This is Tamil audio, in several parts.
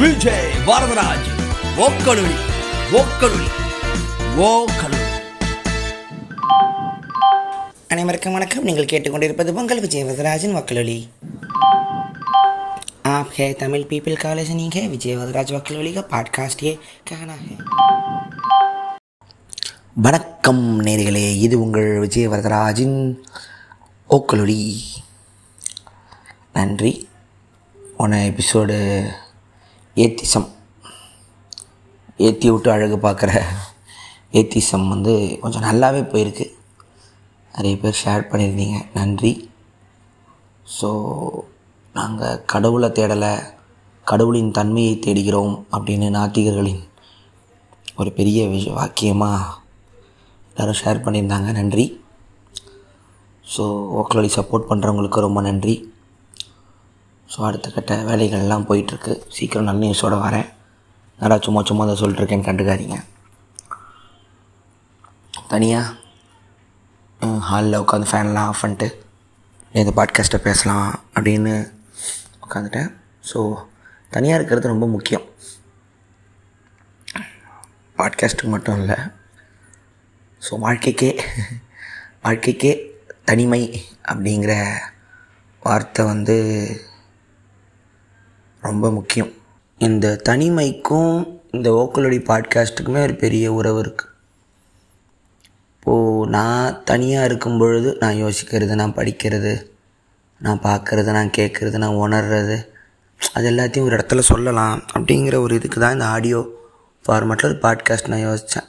விஜய் வரதராஜன் அனைவருக்கும் வணக்கம். நீங்கள் கேட்டுக்கொண்டிருப்பது பொங்கல் விஜய் வரதராஜன் வக்கலொலி. आप है तमिल पीपल का लिसनिंग है विजय वरदराज वकलोली का பாட்காஸ்ட் ये कहना है. வணக்கம் நேயர்களே, இது உங்கள் விஜய் வரதராஜின் ஓக்கலொலி. நன்றி. ஒன்று எபிசோடு ஏத்திசம், ஏற்றி விட்டு அழகு பார்க்குற ஏத்திசம் வந்து கொஞ்சம் நல்லாவே போயிருக்கு. நிறைய பேர் ஷேர் பண்ணியிருந்தீங்க, நன்றி. ஸோ நாங்கள் கடவுளை தேடலை, கடவுளின் தன்மையை தேடுகிறோம் அப்படின்னு நாத்திகர்களின் ஒரு பெரிய வாக்கியமாக எல்லோரும் ஷேர் பண்ணியிருந்தாங்க, நன்றி. ஸோ ஓக்களி சப்போர்ட் பண்ணுறவங்களுக்கு ரொம்ப நன்றி. ஸோ அடுத்த கட்ட வேலைகள்லாம் போயிட்டுருக்கு. சீக்கிரம் நல்ல நியூஸோடு வரேன். நல்லா சும்மா அதை சொல்லிட்டுருக்கேன்னு கண்டுக்காதீங்க. தனியாக ஹாலில் உட்காந்து ஃபேன்லாம் ஆஃப் பண்ணிட்டு இந்த பாட்காஸ்ட்டை பேசலாம் அப்படின்னு உட்காந்துட்டேன். ஸோ தனியாக இருக்கிறது ரொம்ப முக்கியம், பாட்காஸ்ட்டுக்கு மட்டும் இல்லை, ஸோ வாழ்க்கைக்கே தனிமை அப்படிங்கிற வார்த்தை வந்து ரொம்ப முக்கியம். இந்த தனிமைக்கும் இந்த ஓக்களொலி பாட்காஸ்ட்டுக்குமே ஒரு பெரிய உறவு இருக்குது. இப்போது நான் தனியாக இருக்கும் பொழுது நான் யோசிக்கிறது, நான் படிக்கிறது, நான் பார்க்குறது, நான் கேட்குறது, நான் உணர்றது, அது எல்லாத்தையும் ஒரு இடத்துல சொல்லலாம் அப்படிங்கிற ஒரு இதுக்கு தான் இந்த ஆடியோ ஃபார்மேட்டில் ஒரு பாட்காஸ்ட் நான் யோசித்தேன்.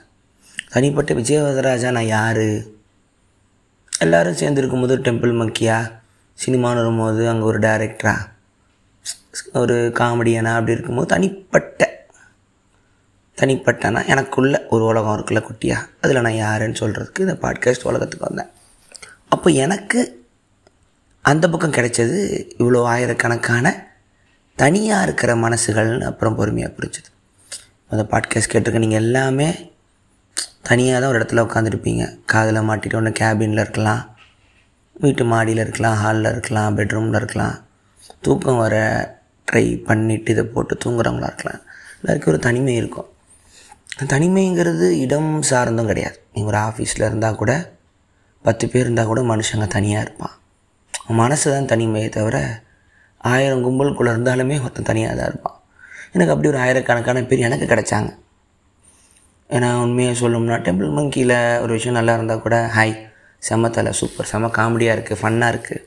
தனிப்பட்ட விஜய் வரதராஜா நான் யார்? எல்லோரும் சேர்ந்துருக்கும்போது டெம்பிள் மக்கியா, சினிமான்னு வரும்போது அங்கே ஒரு டைரக்டராக, ஒரு காமெடியனா, அப்படி இருக்கும்போது தனிப்பட்டனா எனக்குள்ளே ஒரு உலகம் இருக்குல்ல குட்டியா, அதில் நான் யாருன்னு சொல்கிறதுக்கு இந்த பாட்காஸ்ட் உலகத்துக்கு வந்தேன். அப்போ எனக்கு அந்த பக்கம் கிடைச்சது இவ்வளோ ஆயிரக்கணக்கான தனியாக இருக்கிற மனசுகள்னு அப்புறம் பொறுமையாக புரிஞ்சுது. அந்த பாட்காஸ்ட் கேட்டிருக்க நீங்கள் எல்லாமே தனியாக தான் ஒரு இடத்துல உட்காந்துருப்பீங்க. காதில் மாட்டிட்டு ஒன்று கேபினில் இருக்கலாம், வீட்டு மாடியில் இருக்கலாம், ஹாலில் இருக்கலாம், பெட்ரூமில் இருக்கலாம், தூக்கம் வர ட்ரை பண்ணிவிட்டு இதை போட்டு தூங்குறவங்களாக இருக்கலாம். எல்லாருக்கும் ஒரு தனிமை இருக்கும். தனிமைங்கிறது இடம் சார்ந்தும் கிடையாது. நீங்கள் ஒரு ஆஃபீஸில் இருந்தால் கூட 10 பேர் இருந்தால் கூட மனுஷங்க தனியாக இருப்பான். மனசு தான் தனிமையை தவிர 1000 கும்பலுக்குள்ளே இருந்தாலுமே ஒருத்தன் தனியாக தான் இருப்பான். எனக்கு அப்படி ஒரு ஆயிரக்கணக்கான பேர் எனக்கு கிடைச்சாங்க. ஏன்னா உண்மையாக சொல்லணும்னா டெம்பிள் மங்கியில் ஒரு விஷயம் நல்லா இருந்தால் கூட ஹாய் செமத்தலை சூப்பர் செம காமெடியாக இருக்குது ஃபன்னாக இருக்குது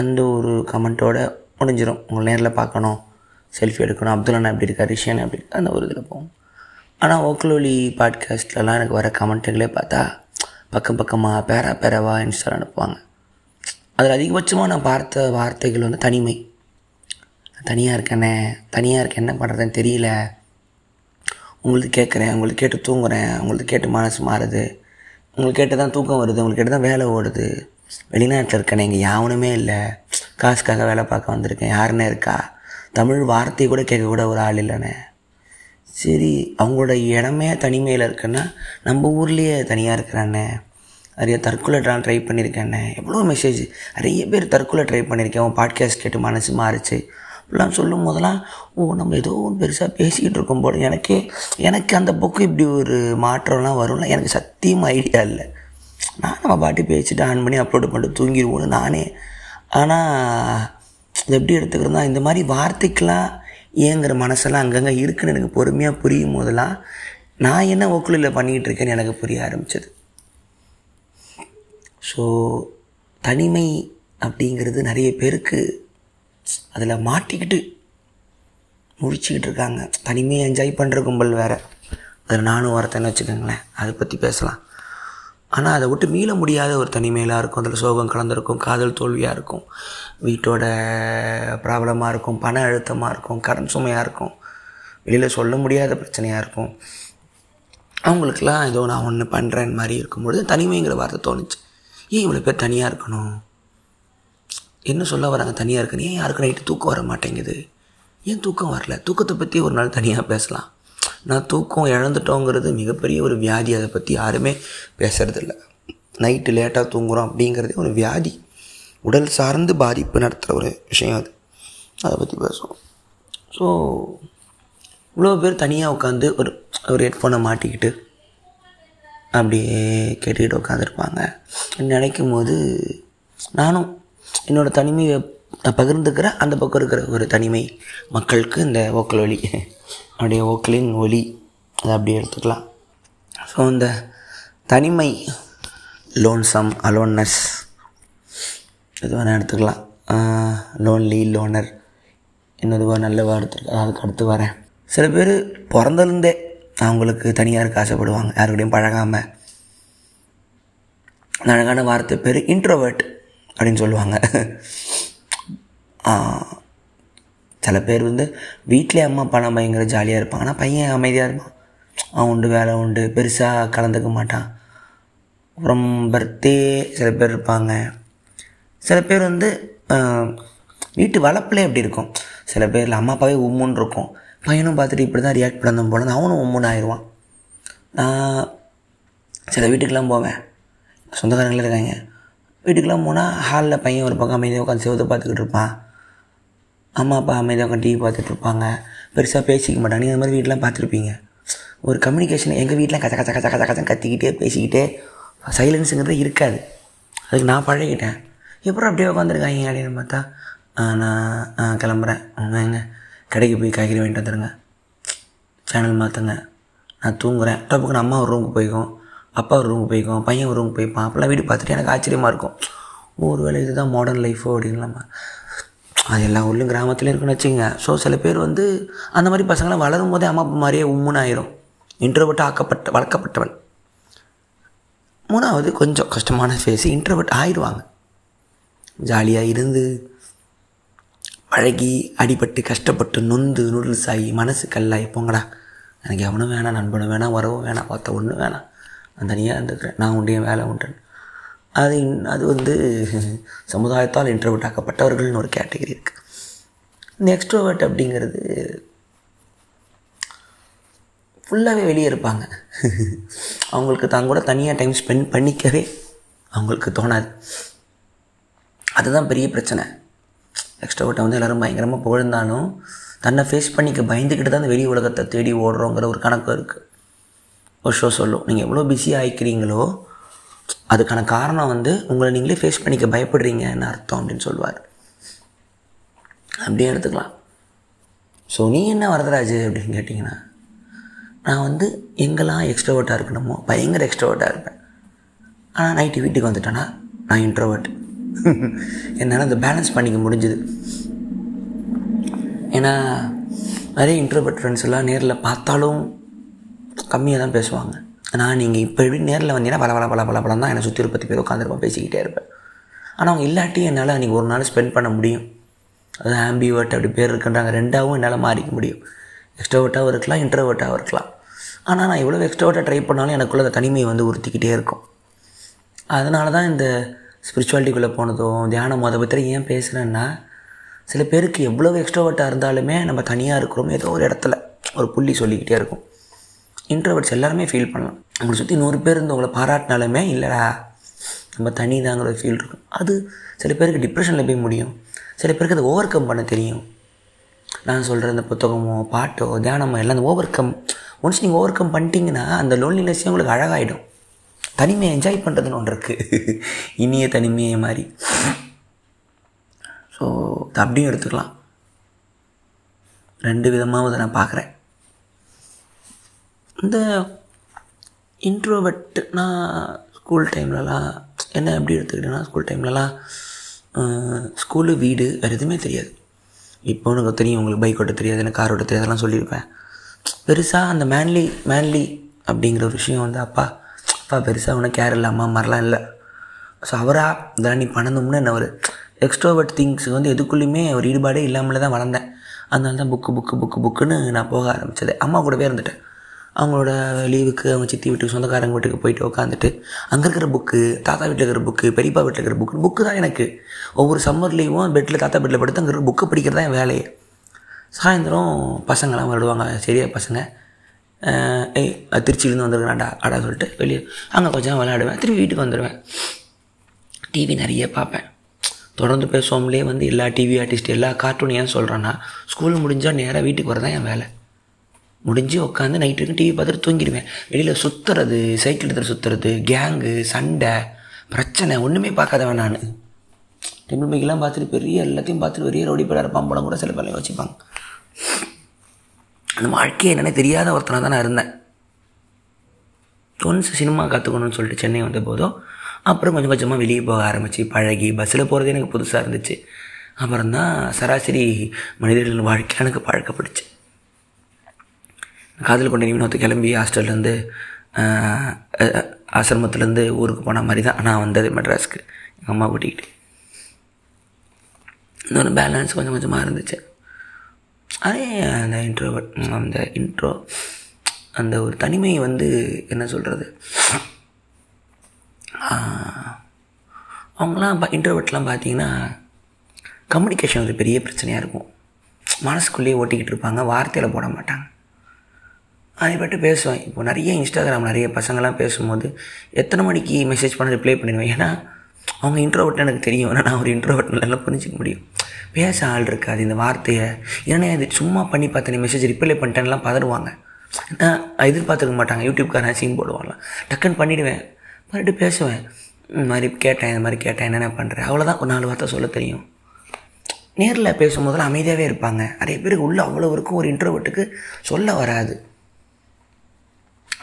அந்த ஒரு கமெண்ட்டோடு முடிஞ்சிடும். உங்களை நேரில் பார்க்கணும், செல்ஃபி எடுக்கணும், அப்துல் அண்ணா எப்படி இருக்கா, ரிஷியன் எப்படி இருக்கா, அந்த ஒரு இதில் போகும். ஆனால் ஓக்களொலி பாட்காஸ்ட்லலாம் எனக்கு வர கமெண்ட்டுகளே பார்த்தா பக்கமாக பேரவா இன்ஸ்டால் அனுப்புவாங்க. அதில் அதிகபட்சமாக நான் பார்த்த வார்த்தைகள் வந்து தனிமை, தனியாக இருக்கேன் என்ன பண்ணுறதுன்னு தெரியல, உங்களுக்கு கேட்டு தூங்குகிறேன், உங்களுக்கு கேட்டு மனசு மாறுது, உங்களுக்கு கேட்டு தான் தூக்கம் வருது, உங்களுக்கு கேட்டு தான் வேலை ஓடுது, வெளிநாட்டில் இருக்கேனே, இங்கே யாவனுமே இல்லை, காசுக்காக வேலை பார்க்க வந்திருக்கேன், யாருன்னே இருக்கா, தமிழ் வார்த்தை கூட கேட்கக்கூட ஒரு ஆள் இல்லைண்ணே. சரி, அவங்களோட இடமே தனிமையில் இருக்குன்னா நம்ம ஊர்லேயே தனியாக இருக்கிறானே, நிறைய தற்கொலை ட்ரை பண்ணியிருக்கேண்ணே, எவ்வளோ மெசேஜ், நிறைய பேர் தற்கொலை ட்ரை பண்ணியிருக்கேன், அவன் பாட்காஸ்ட் கேட்டு மனசு மாறிச்சு இப்படிலாம் சொல்லும் போதெல்லாம் ஓ நம்ம ஏதோ பெருசாக பேசிக்கிட்டு இருக்கும் போது எனக்கு அந்த பக்கம் இப்படி ஒரு மாற்றம்லாம் வரும்ல, எனக்கு சத்தியமாக ஐடியா இல்லை. நான் நம்ம பாட்டு பேசிட்டு ஆன் பண்ணி அப்லோடு பண்ணிட்டு தூங்கிடுவோன்னு நானே. ஆனால் இது எப்படி எடுத்துக்கிறோன்னா இந்த மாதிரி வார்த்தைக்கெலாம் ஏங்குற மனசெல்லாம் அங்கங்கே இருக்குன்னு எனக்கு பொறுமையாக புரியும் போதெல்லாம் நான் என்ன ஓக்களில் பண்ணிக்கிட்டு இருக்கேன்னு எனக்கு புரிய ஆரம்பிச்சது. ஸோ தனிமை அப்படிங்கிறது நிறைய பேருக்கு அதில் மாட்டிக்கிட்டு முடிச்சுக்கிட்டு இருக்காங்க. தனிமையை என்ஜாய் பண்ணுற கும்பல் வேறு, அதில் நானும் வரத்தேன்னு வச்சுக்கோங்களேன், அதை பற்றி பேசலாம். ஆனால் அதை விட்டு மீள முடியாத ஒரு தனிமையிலாக இருக்கும். அதில் சோகம் கலந்துருக்கும், காதல் தோல்வியாக இருக்கும், வீட்டோட ப்ராப்ளமாக இருக்கும், பண அழுத்தமாக இருக்கும், கடன் சுமையாக இருக்கும், வெளியில் சொல்ல முடியாத பிரச்சனையாக இருக்கும். அவங்களுக்கெல்லாம் ஏதோ நான் ஒன்று பண்ணுறேன் மாதிரி இருக்கும்பொழுது தனிமைங்கிற வார்த்தை தோணுச்சு. ஏன் இவ்வளோ பேர் தனியாக இருக்கணும், என்ன சொல்ல வராங்க, தனியாக இருக்கணும், ஏன் யாருக்கு நைட்டு தூக்கம் வர மாட்டேங்குது, ஏன் தூக்கம் வரல, தூக்கத்தை பற்றி ஒரு நாள் தனியாக பேசலாம். நான் தூக்கம் இழந்துட்டோங்கிறது மிகப்பெரிய ஒரு வியாதி, அதை பற்றி யாருமே பேசுகிறதில்ல. நைட்டு லேட்டாக தூங்குகிறோம் அப்படிங்கிறதே ஒரு வியாதி, உடல் சார்ந்து பாதிப்பு நடத்துகிற ஒரு விஷயம், அது அதை பற்றி பேசுவோம். ஸோ இவ்வளோ பேர் தனியாக உட்காந்து ஒரு ஹெட்ஃபோனை மாட்டிக்கிட்டு அப்படியே கேட்டுக்கிட்டு உட்காந்துருப்பாங்க நினைக்கும் போது நானும் என்னோடய தனிமையை பகிர்ந்துக்கிற அந்த பக்கம் இருக்கிற ஒரு தனிமை மக்களுக்கு இந்த ஓக்கல் ஒலி அப்படியே ஓக்கலின் ஒலி அதை அப்படியே எடுத்துக்கலாம். ஸோ இந்த தனிமை லோன்சம் அலோன்னஸ் இது வேணால் எடுத்துக்கலாம். லோன்லி லோனர் என்னதுவா நல்லவா எடுத்துருக்கு அதுக்கு அடுத்து வரேன். சில பேர் பிறந்திருந்தே அவங்களுக்கு தனியாக இருக்க ஆசைப்படுவாங்க யாருக்கிட்டையும் பழகாமல். அழகான வார்த்தை பேர் இன்ட்ரோவர்ட் அப்படின்னு சொல்லுவாங்க. சில பேர் வீட்டிலே அம்மா பணம் பயங்கர ஜாலியாக இருப்பாங்க ஆனால் பையன் அமைதியாக இருப்பான். அவன் உண்டு வேலை உண்டு பெருசாக கலந்துக்க மாட்டான். அப்புறம் பர்த்டே சில பேர் இருப்பாங்க. சில பேர் வீட்டு வளர்ப்புலேயே எப்படி இருக்கும், சில பேரில் அம்மா அப்பாவே உம்முன்னு இருக்கும், பையனும் பார்த்துட்டு இப்படி தான் ரியாக்ட் பண்ண போலன்னு அவனும் உம்முன்னு ஆயிடுவான். நான் சில வீட்டுக்கெலாம் போவேன், சொந்தக்காரங்களே இருக்காங்க, வீட்டுக்கெலாம் போனால் ஹாலில் பையன் ஒரு பக்கம் அமைதியாக உட்காந்து செவத்தை பார்த்துக்கிட்டு இருப்பான், அம்மா அப்பா அமைதியாக உட்காந்து டிவி பார்த்துட்டு இருப்பாங்க, பெருசாக பேசிக்க மாட்டாங்க. நீங்கள் அந்த மாதிரி வீட்டெலாம் பார்த்துருப்பீங்க. ஒரு கம்யூனிகேஷன் எங்கள் வீட்டில் கச்ச கச்ச கச்ச கச்ச கச்சம் கத்திக்கிட்டே பேசிக்கிட்டே சைலன்ஸுங்கிறது இருக்காது. அதுக்கு நான் பழகிட்டேன். எப்பறம் அப்படியே உட்காந்துருக்காங்க அப்படின்னு பார்த்தா நான் கிளம்புறேன், எங்க கடைக்கு போய் காய்கறி வாங்கிட்டு வந்துடுங்க, சேனல் மாற்றுங்க, நான் தூங்குறேன். டப்புக்கு நான் அம்மா ஒரு ரூமுக்கு போய்க்கும், அப்பா ஒரு ரூமுக்கு போய்க்கும், பையன் ஒரு ரூமுக்கு போய்ப்பான். அப்போல்லாம் வீடு பார்த்துட்டு எனக்கு ஆச்சரியமாக இருக்கும். ஒவ்வொரு வேலை இதுதான் மாடர்ன் லைஃபோ அப்படின்லாமா, அது எல்லா ஊர்லேயும் கிராமத்துலேயும் இருக்குன்னு வச்சுக்கோங்க. ஸோ சில பேர் அந்த மாதிரி பசங்களாம் வளரும் போதே அம்மா அப்பா மாதிரியே உம்முன்னு ஆயிரும். இன்ட்ரோவர்ட் ஆக்கப்பட்ட வளர்க்கப்பட்டவன். மூணாவது கொஞ்சம் கஷ்டமான ஃபேஸ், இன்ட்ரோவர்ட் ஆயிடுவாங்க. ஜாலியாக இருந்து பழகி அடிபட்டு கஷ்டப்பட்டு நொந்து நூடுல்ஸ் ஆகி மனசு கல்லாகி போங்கடா எனக்கு எவனும் வேணாம், நண்பனும் வேணாம், வரவும் வேணாம், பார்த்த ஒன்றும் வேணாம், நான் தனியாக இருந்துக்கிறேன், நான் உண்டையும் வேலை உண்டேன். அது அது சமுதாயத்தால் இன்ட்ரோவர்ட் ஆக்கப்பட்டவர்கள்னு ஒரு கேட்டகரி இருக்குது. இந்த எக்ஸ்ட்ரோவர்ட் அப்படிங்கிறது ஃபுல்லாகவே வெளியே இருப்பாங்க. அவங்களுக்கு தான் கூட தனியாக டைம் ஸ்பெண்ட் பண்ணிக்கவே அவங்களுக்கு தோணாது. அதுதான் பெரிய பிரச்சனை. எக்ஸ்ட்ரோவர்ட்டை எல்லோரும் பயங்கரமாக புகழ்ந்தாலும் தன்னை ஃபேஸ் பண்ணிக்க பயந்துக்கிட்டு தான் அந்த வெளி உலகத்தை தேடி ஓடுறோங்கிற ஒரு கணக்கு இருக்குது. ஒரு ஷோ சொல்லும், நீங்கள் எவ்வளோ பிஸியாக ஆகிக்கிறீங்களோ அதுக்கான காரணம் உங்களை நீங்களே ஃபேஸ் பண்ணிக்க பயப்படுறீங்கன்னு அர்த்தம் அப்படின்னு சொல்லுவார். அப்படியே எடுத்துக்கலாம். ஸோ நீ என்ன வரதராஜ் அப்படின்னு கேட்டிங்கன்னா, நான் எங்கெல்லாம் எக்ஸ்ட்ரோவர்ட்டாக இருக்கணுமோ பயங்கர எக்ஸ்ட்ரோவர்ட்டாக இருப்பேன். ஆனால் நைட்டு வீட்டுக்கு வந்துட்டேன்னா நான் இன்ட்ரோவர்ட். என்னால் அதை பேலன்ஸ் பண்ணிக்க முடிஞ்சுது. ஏன்னா நிறைய இன்ட்ரோவர்ட் ஃப்ரெண்ட்ஸ் எல்லாம் நேரில் பார்த்தாலும் கம்மியாக தான் பேசுவாங்க. ஆனால் நீங்கள் இப்போ எப்படி நேரில் வந்தீங்கன்னா பல பல பல பல பலம் தான் என்னை சுற்றி 10 பேர் உட்காந்துருப்பேன், பேசிக்கிட்டே இருப்பேன். ஆனால் அவங்க இல்லாட்டியும் என்னால் அன்றைக்கி ஒரு நாள் ஸ்பெண்ட் பண்ண முடியும். அது ஆம்பிவர்ட் அப்படி பேர் இருக்குன்றாங்க. ரெண்டாவும் என்னால் மாறிக்க முடியும். எக்ஸ்ட்ரோவர்ட்டாகவும் இருக்கலாம், இன்ட்ரோவர்ட்டாகவும் இருக்கலாம். ஆனால் நான் எவ்வளோ எக்ஸ்ட்ரோவர்ட்டாக ட்ரை பண்ணாலும் எனக்குள்ள அந்த தனிமையை உறுத்திக்கிட்டே இருக்கும். அதனால தான் இந்த ஸ்பிரிச்சுவாலிட்டிக்குள்ளே போனதும் தியானம் அதை பற்றி ஏன் பேசுகிறேன்னா, சில பேருக்கு எவ்வளோ எக்ஸ்ட்ரோவர்ட்டாக இருந்தாலுமே நம்ம தனியாக இருக்கிறோம் ஏதோ ஒரு இடத்துல ஒரு புள்ளி சொல்லிக்கிட்டே இருக்கும். இன்ட்ரோவர்ட்ஸ் எல்லாருமே ஃபீல் பண்ணலாம். உங்களை சுற்றி 100 பேர் இருந்து உங்களை பாராட்டினாலுமே இல்லைடா நம்ம தனி தாங்கிற ஃபீல் இருக்கும். அது சில பேருக்கு டிப்ரெஷனில் போய் முடியும். சில பேருக்கு அதை ஓவர் கம் பண்ண தெரியும். நான் சொல்கிற அந்த புத்தகமோ பாட்டோ தியானமோ எல்லாம் அந்த ஓவர் கம், ஒன்ஸ் நீங்கள் ஓவர் கம் பண்ணிட்டீங்கன்னா அந்த லோன்லினஸ்ஸே உங்களுக்கு அழகாகிடும். தனிமையை என்ஜாய் பண்ணுறதுன்னு ஒன்று இருக்குது, இனிய தனிமையை மாதிரி. ஸோ அப்படியும் எடுத்துக்கலாம். 2 விதமாக அதை நான் பார்க்குறேன். இந்த இன்ட்ரோவர்ட்னா ஸ்கூல் டைம்லலாம் என்ன எப்படி எடுத்துக்கிட்டேன்னா, ஸ்கூல் டைம்லலாம் ஸ்கூலு வீடு வேறு எதுவுமே தெரியாது. இப்போ உனக்கு தெரியும், உங்களுக்கு பைக் ஓட்ட தெரியாது, எனக்கு கார் ஓட்ட தெரியாது, அதெல்லாம் சொல்லியிருப்பேன். பெருசாக அந்த மேன்லி அப்படிங்கிற ஒரு விஷயம் அப்பா பெருசாக உனக்கு கேர் இல்லாமல் மாதிரிலாம் இல்லை. ஸோ அவராக இதெல்லாம் நீ பண்ணணும்னா என்ன, ஒரு எக்ஸ்ட்ரோவர்ட் திங்ஸுக்கு எதுக்குள்ளேயுமே ஒரு ஈடுபாடே இல்லாமல் தான் வளர்ந்தேன். அதனால தான் புக்கு புக்கு புக்கு புக்குன்னு நான் போக ஆரம்பித்தது. அம்மா கூடவே இருந்துட்டேன். அவங்களோட லீவுக்கு அவங்க சித்தி வீட்டுக்கு சொந்தக்காரங்க வீட்டுக்கு போயிட்டு உட்காந்துட்டு அங்கே இருக்கிற புக்கு, தாத்தா வீட்டில் இருக்கிற புக்கு, பெரியப்பா வீட்டில் இருக்கிற புக்கு தான் எனக்கு. ஒவ்வொரு சம்மர்லேயும் பெட்டில் தாத்தா பெட்டில் படுத்து அங்கே இருக்கிற புக்கு படிக்கிறது தான் என் வேலையே. சாயந்தரம் பசங்களாம் வருவாங்க, சரியா பசங்க, ஏய் திருச்சியிலேருந்து வந்துருக்குறான்டா அடா சொல்லிட்டு வெளியே அங்கே கொஞ்சம் விளையாடுவேன், திரும்பி வீட்டுக்கு வந்துடுவேன். டிவி நிறைய பார்ப்பேன். தொடர்ந்து பேசுவோம்லேயே எல்லா டிவி ஆர்டிஸ்ட் எல்லா கார்ட்டூன் ஏன் சொல்கிறேன்னா, ஸ்கூல் முடிஞ்சால் நேராக வீட்டுக்கு வரதான் என் வேலை. முடிஞ்சு உட்காந்து நைட்டு வரைக்கும் டிவி பார்த்துட்டு தூங்கிடுவேன். வெளியில் சுற்றுறது, சைக்கிள் எடுத்துகிட்டு சுற்றுறது, கேங்கு, சண்டை, பிரச்சனை, ஒன்றுமே பார்க்காதவன் நான். திரும்பிக்கெல்லாம் பார்த்துட்டு பெரிய எல்லாத்தையும் பார்த்துட்டு பெரிய ரோடி பேராக இருப்பான் போல கூட சில பேர் யோசிப்பாங்க. அந்த வாழ்க்கையை என்னென்ன தெரியாத ஒருத்தனாக தான் நான் இருந்தேன். கொஞ்சம் சினிமா கற்றுக்கணும்னு சொல்லிட்டு சென்னை வந்த போதும் அப்புறம் கொஞ்சம் கொஞ்சமாக வெளியே போக ஆரம்பித்து பழகி பஸ்ஸில் போகிறது எனக்கு புதுசாக இருந்துச்சு. அப்புறம் தான் சராசரி மனிதர்கள் வாழ்க்கையில் எனக்கு பழக்கப்பட்டுச்சு. காதல் கொண்ட நினைவு ஒருத்த கிளம்பி ஹாஸ்டல்லேருந்து ஆசிரமத்துலேருந்து ஊருக்கு போன மாதிரி தான் நான் வந்தது மெட்ராஸ்க்கு எங்கள் அம்மா கூட்டிக்கிட்டு. இன்னொரு பேலன்ஸ் கொஞ்சம் கொஞ்சமாக இருந்துச்சு. அதே அந்த அந்த ஒரு தனிமை வந்து என்ன சொல்கிறது, அவங்களாம் இன்ட்ரோவர்ட்லாம் பார்த்திங்கன்னா கம்யூனிகேஷன் ஒரு பெரிய பிரச்சனையாக இருக்கும். மனசுக்குள்ளேயே ஓட்டிக்கிட்டு இருப்பாங்க, வார்த்தையில் போட மாட்டாங்க. அதை பற்றி பேசுவேன். இப்போது நிறைய இன்ஸ்டாகிராம் நிறைய பசங்கள்லாம் பேசும்போது எத்தனை மணிக்கு மெசேஜ் பண்ண ரிப்ளை பண்ணிடுவேன். ஏன்னா அவங்க இன்ட்ரோவர்ட்னு எனக்கு தெரியும். ஏன்னா நான் ஒரு இன்ட்ரோவர்ட்னால புரிஞ்சிக்க முடியும். பேச ஆள் இருக்காது. இந்த வார்த்தையை ஏன்னா இது சும்மா பண்ணி பார்த்தேன் மெசேஜ் ரிப்ளை பண்ணிட்டேன்லாம் பதறுவாங்க. நான் எதிர்பார்த்துக்க மாட்டாங்க. யூடியூப்காரன் சீன் போடுவாங்களாம், டக்குன்னு பண்ணிவிடுவேன். பண்ணிட்டு பேசுவேன், இந்த மாதிரி கேட்டேன், இந்த மாதிரி கேட்டேன், என்னென்ன பண்ணுறேன், அவ்வளோதான். ஒரு 4 வார்த்தை சொல்ல தெரியும். நேரில் பேசும்போதெல்லாம் அமைதியாகவே இருப்பாங்க. நிறைய பேருக்கு உள்ள அவ்வளோவருக்கும் ஒரு இன்ட்ரோவர்ட்டுக்கு சொல்ல வராது.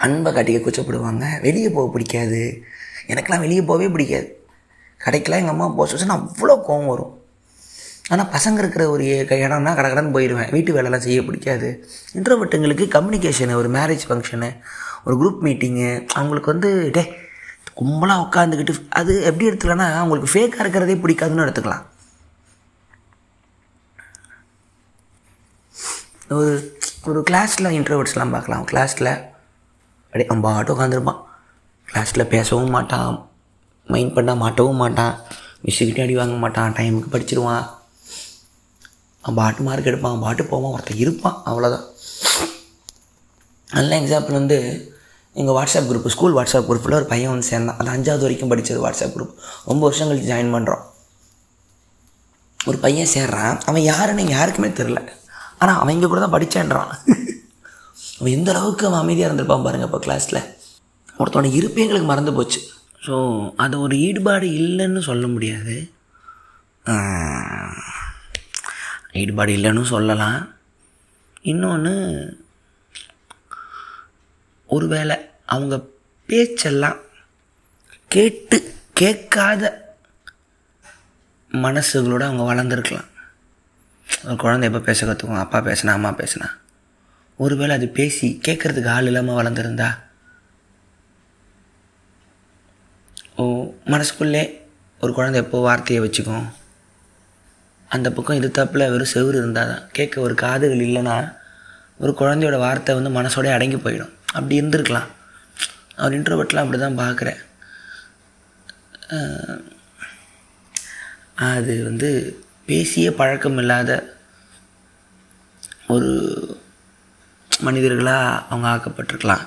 அன்பை காட்டிக்க கூச்சப்படுவாங்க. வெளியே போக பிடிக்காது. எனக்கெல்லாம் வெளியே போகவே பிடிக்காது. கடைக்கெலாம் எங்கள் அம்மா போக சொன்னா அவ்வளோ கோவம் வரும். ஆனால் பசங்க இருக்கிற ஒரு இடம்னா கடகடன்னு போயிடுவேன். வீட்டு வேலைலாம் செய்ய பிடிக்காது. இன்ட்ரோவர்ட்டுங்களுக்கு கம்யூனிகேஷனு, ஒரு மேரேஜ் ஃபங்க்ஷனு, ஒரு குரூப் மீட்டிங்கு, அவங்களுக்கு வந்து டே கும்பலாக உட்காந்துக்கிட்டு அது எப்படி எடுத்துக்கலாம்னா அவங்களுக்கு ஃபேக்காக இருக்கிறதே பிடிக்காதுன்னு எடுத்துக்கலாம். ஒரு ஒரு கிளாஸில் இன்ட்ரோவர்ட்ஸ்லாம் பார்க்கலாம். கிளாஸில் அப்படியே நம்ம ஆட்டோ உட்காந்துருப்பான். கிளாஸில் பேசவும் மாட்டான், மைண்ட் பண்ணால் மாட்டவும் மாட்டான், மிஸ்ஸுக்கிட்டே அடி வாங்க மாட்டான், டைமுக்கு படிச்சிடுவான், நம்ம ஆட்டு மார்க் எடுப்பான், நம்ம ஆட்டு போவான், ஒருத்தர் இருப்பான், அவ்வளோதான். நல்ல எக்ஸாம்பிள் வந்து எங்கள் வாட்ஸ்அப் குரூப், ஸ்கூல் வாட்ஸ்அப் குரூப்பில் ஒரு பையன் வந்து சேர்ந்தான். அது 5வது வரைக்கும் படித்தது வாட்ஸ்அப் குரூப். 9 வருஷம் கழிச்சு ஜாயின் பண்ணுறான். ஒரு பையன் சேர்றான். அவன் யாருன்னு யாருக்குமே தெரில. ஆனால் அவங்க கூட தான் படித்தேன்றான். அவன் எந்த அளவுக்கு அவன் அமைதியாக இருந்திருப்பான் பாருங்கள். இப்போ கிளாஸில் ஒருத்தனோட இருப்பே எங்களுக்கு மறந்து போச்சு. ஸோ அது ஒரு ஈடுபாடு இல்லைன்னு சொல்ல முடியாது. ஈடுபாடு இல்லைன்னு சொல்லலாம். இன்னொன்று, ஒருவேளை அவங்க பேச்செல்லாம் கேட்காத மனசுகளோடு அவங்க வளர்ந்துருக்கலாம். ஒரு குழந்தை எப்போ பேச கற்றுக்குவோம், அப்பா பேசினா அம்மா பேசினா. ஒருவேளை அது பேசி கேட்குறதுக்கு ஆள் இல்லாமல் வளர்ந்துருந்தா, ஓ மனசுக்குள்ளே ஒரு குழந்தை எப்போ வார்த்தையை வச்சுக்கும். அந்த பக்கம் இது தப்பில் வெறும் செவுறு இருந்தால் தான் கேட்க ஒரு காதுகள் இல்லைன்னா ஒரு குழந்தையோட வார்த்தை வந்து மனசோடய அடங்கி போயிடும். அப்படி இருந்திருக்கலாம். அவர் இன்ட்ரோவர்ட்லாம் அப்படி தான் பார்க்குறேன். அது வந்து பேசிய பழக்கம் இல்லாத ஒரு மனிதர்களாக அவங்க ஆக்கப்பட்டிருக்கலாம்.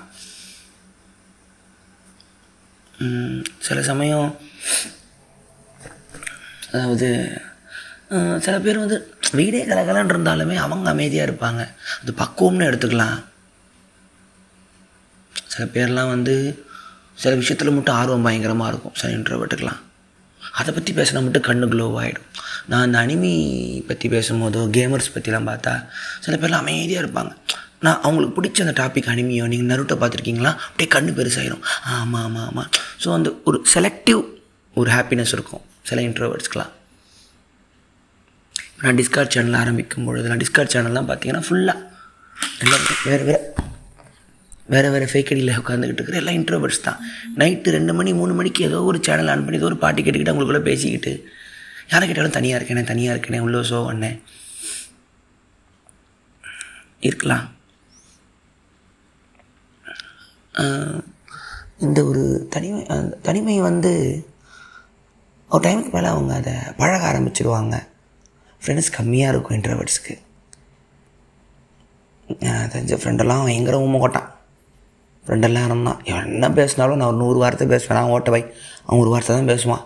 சில சமயம் அதாவது சில பேர் வந்து வீடே கலகலன்னு இருந்தாலுமே அவங்க அமைதியாக இருப்பாங்க. அது பக்குவம்னு எடுத்துக்கலாம். சில பேர்லாம் வந்து சில விஷயத்தில் மட்டும் ஆர்வம் பயங்கரமாக இருக்கும். சில இன்ட்ரோவர்ட்டுக்கலாம் அதை பற்றி பேசினா மட்டும் கண்ணு க்ளோவாகிடும். நான் அந்த அனிமி பற்றி பேசும்போதோ கேமர்ஸ் பற்றிலாம் பார்த்தா சில பேர்லாம் அமைதியாக இருப்பாங்க. நான் அவங்களுக்கு பிடிச்ச அந்த டாபிக் அனிமியோ, நீங்கள் நருட்டை பார்த்துருக்கீங்களா, அப்படியே கண்ணு பெருசாயிடும். ஆமாம் ஆமாம் ஆமாம். ஸோ அந்த ஒரு செலக்டிவ் ஒரு ஹாப்பினஸ் இருக்கும் சில இன்ட்ரோவர்ட்ஸ்க்கெலாம். நான் டிஸ்கார்ட் சேனல் ஆரம்பிக்கும் பொழுது நான் டிஸ்கார்ட் சேனல்லாம் பார்த்தீங்கன்னா ஃபுல்லாக எல்லாருமே வேறு ஃபேக்கடியில் உட்காந்துக்கிட்டு இருக்கிற எல்லாம் இன்ட்ரோவர்ட்ஸ் தான். நைட்டு 2 மணி 3 மணிக்கு ஏதோ ஒரு சேனல் ஆன் பண்ணி ஏதோ ஒரு பாட்டு கேட்டுக்கிட்டு அவங்களுக்குள்ளே பேசிக்கிட்டு யாரை கேட்டாலும் தனியாக இருக்கேனே உள்ள ஷோ பண்ணேன் இருக்கலாம். இந்த ஒரு தனிமை வந்து ஒரு டைமுக்கு மேலே அவங்க அதை பழக ஆரம்பிச்சிடுவாங்க. ஃப்ரெண்ட்ஸ் கம்மியாக இருக்கும் இன்ட்ரோவர்ட்ஸ்க்கு. தெரிஞ்ச ஃப்ரெண்டெல்லாம் எங்கிற ஊமை கொட்டான். ஃப்ரெண்டெல்லாம் இருந்தான் என்ன பேசினாலும் நான் ஒரு 100 வார்த்தை பேசுவேன். நான் ஓட்ட போய் அவன் 1 வார்த்தை தான் பேசுவான்.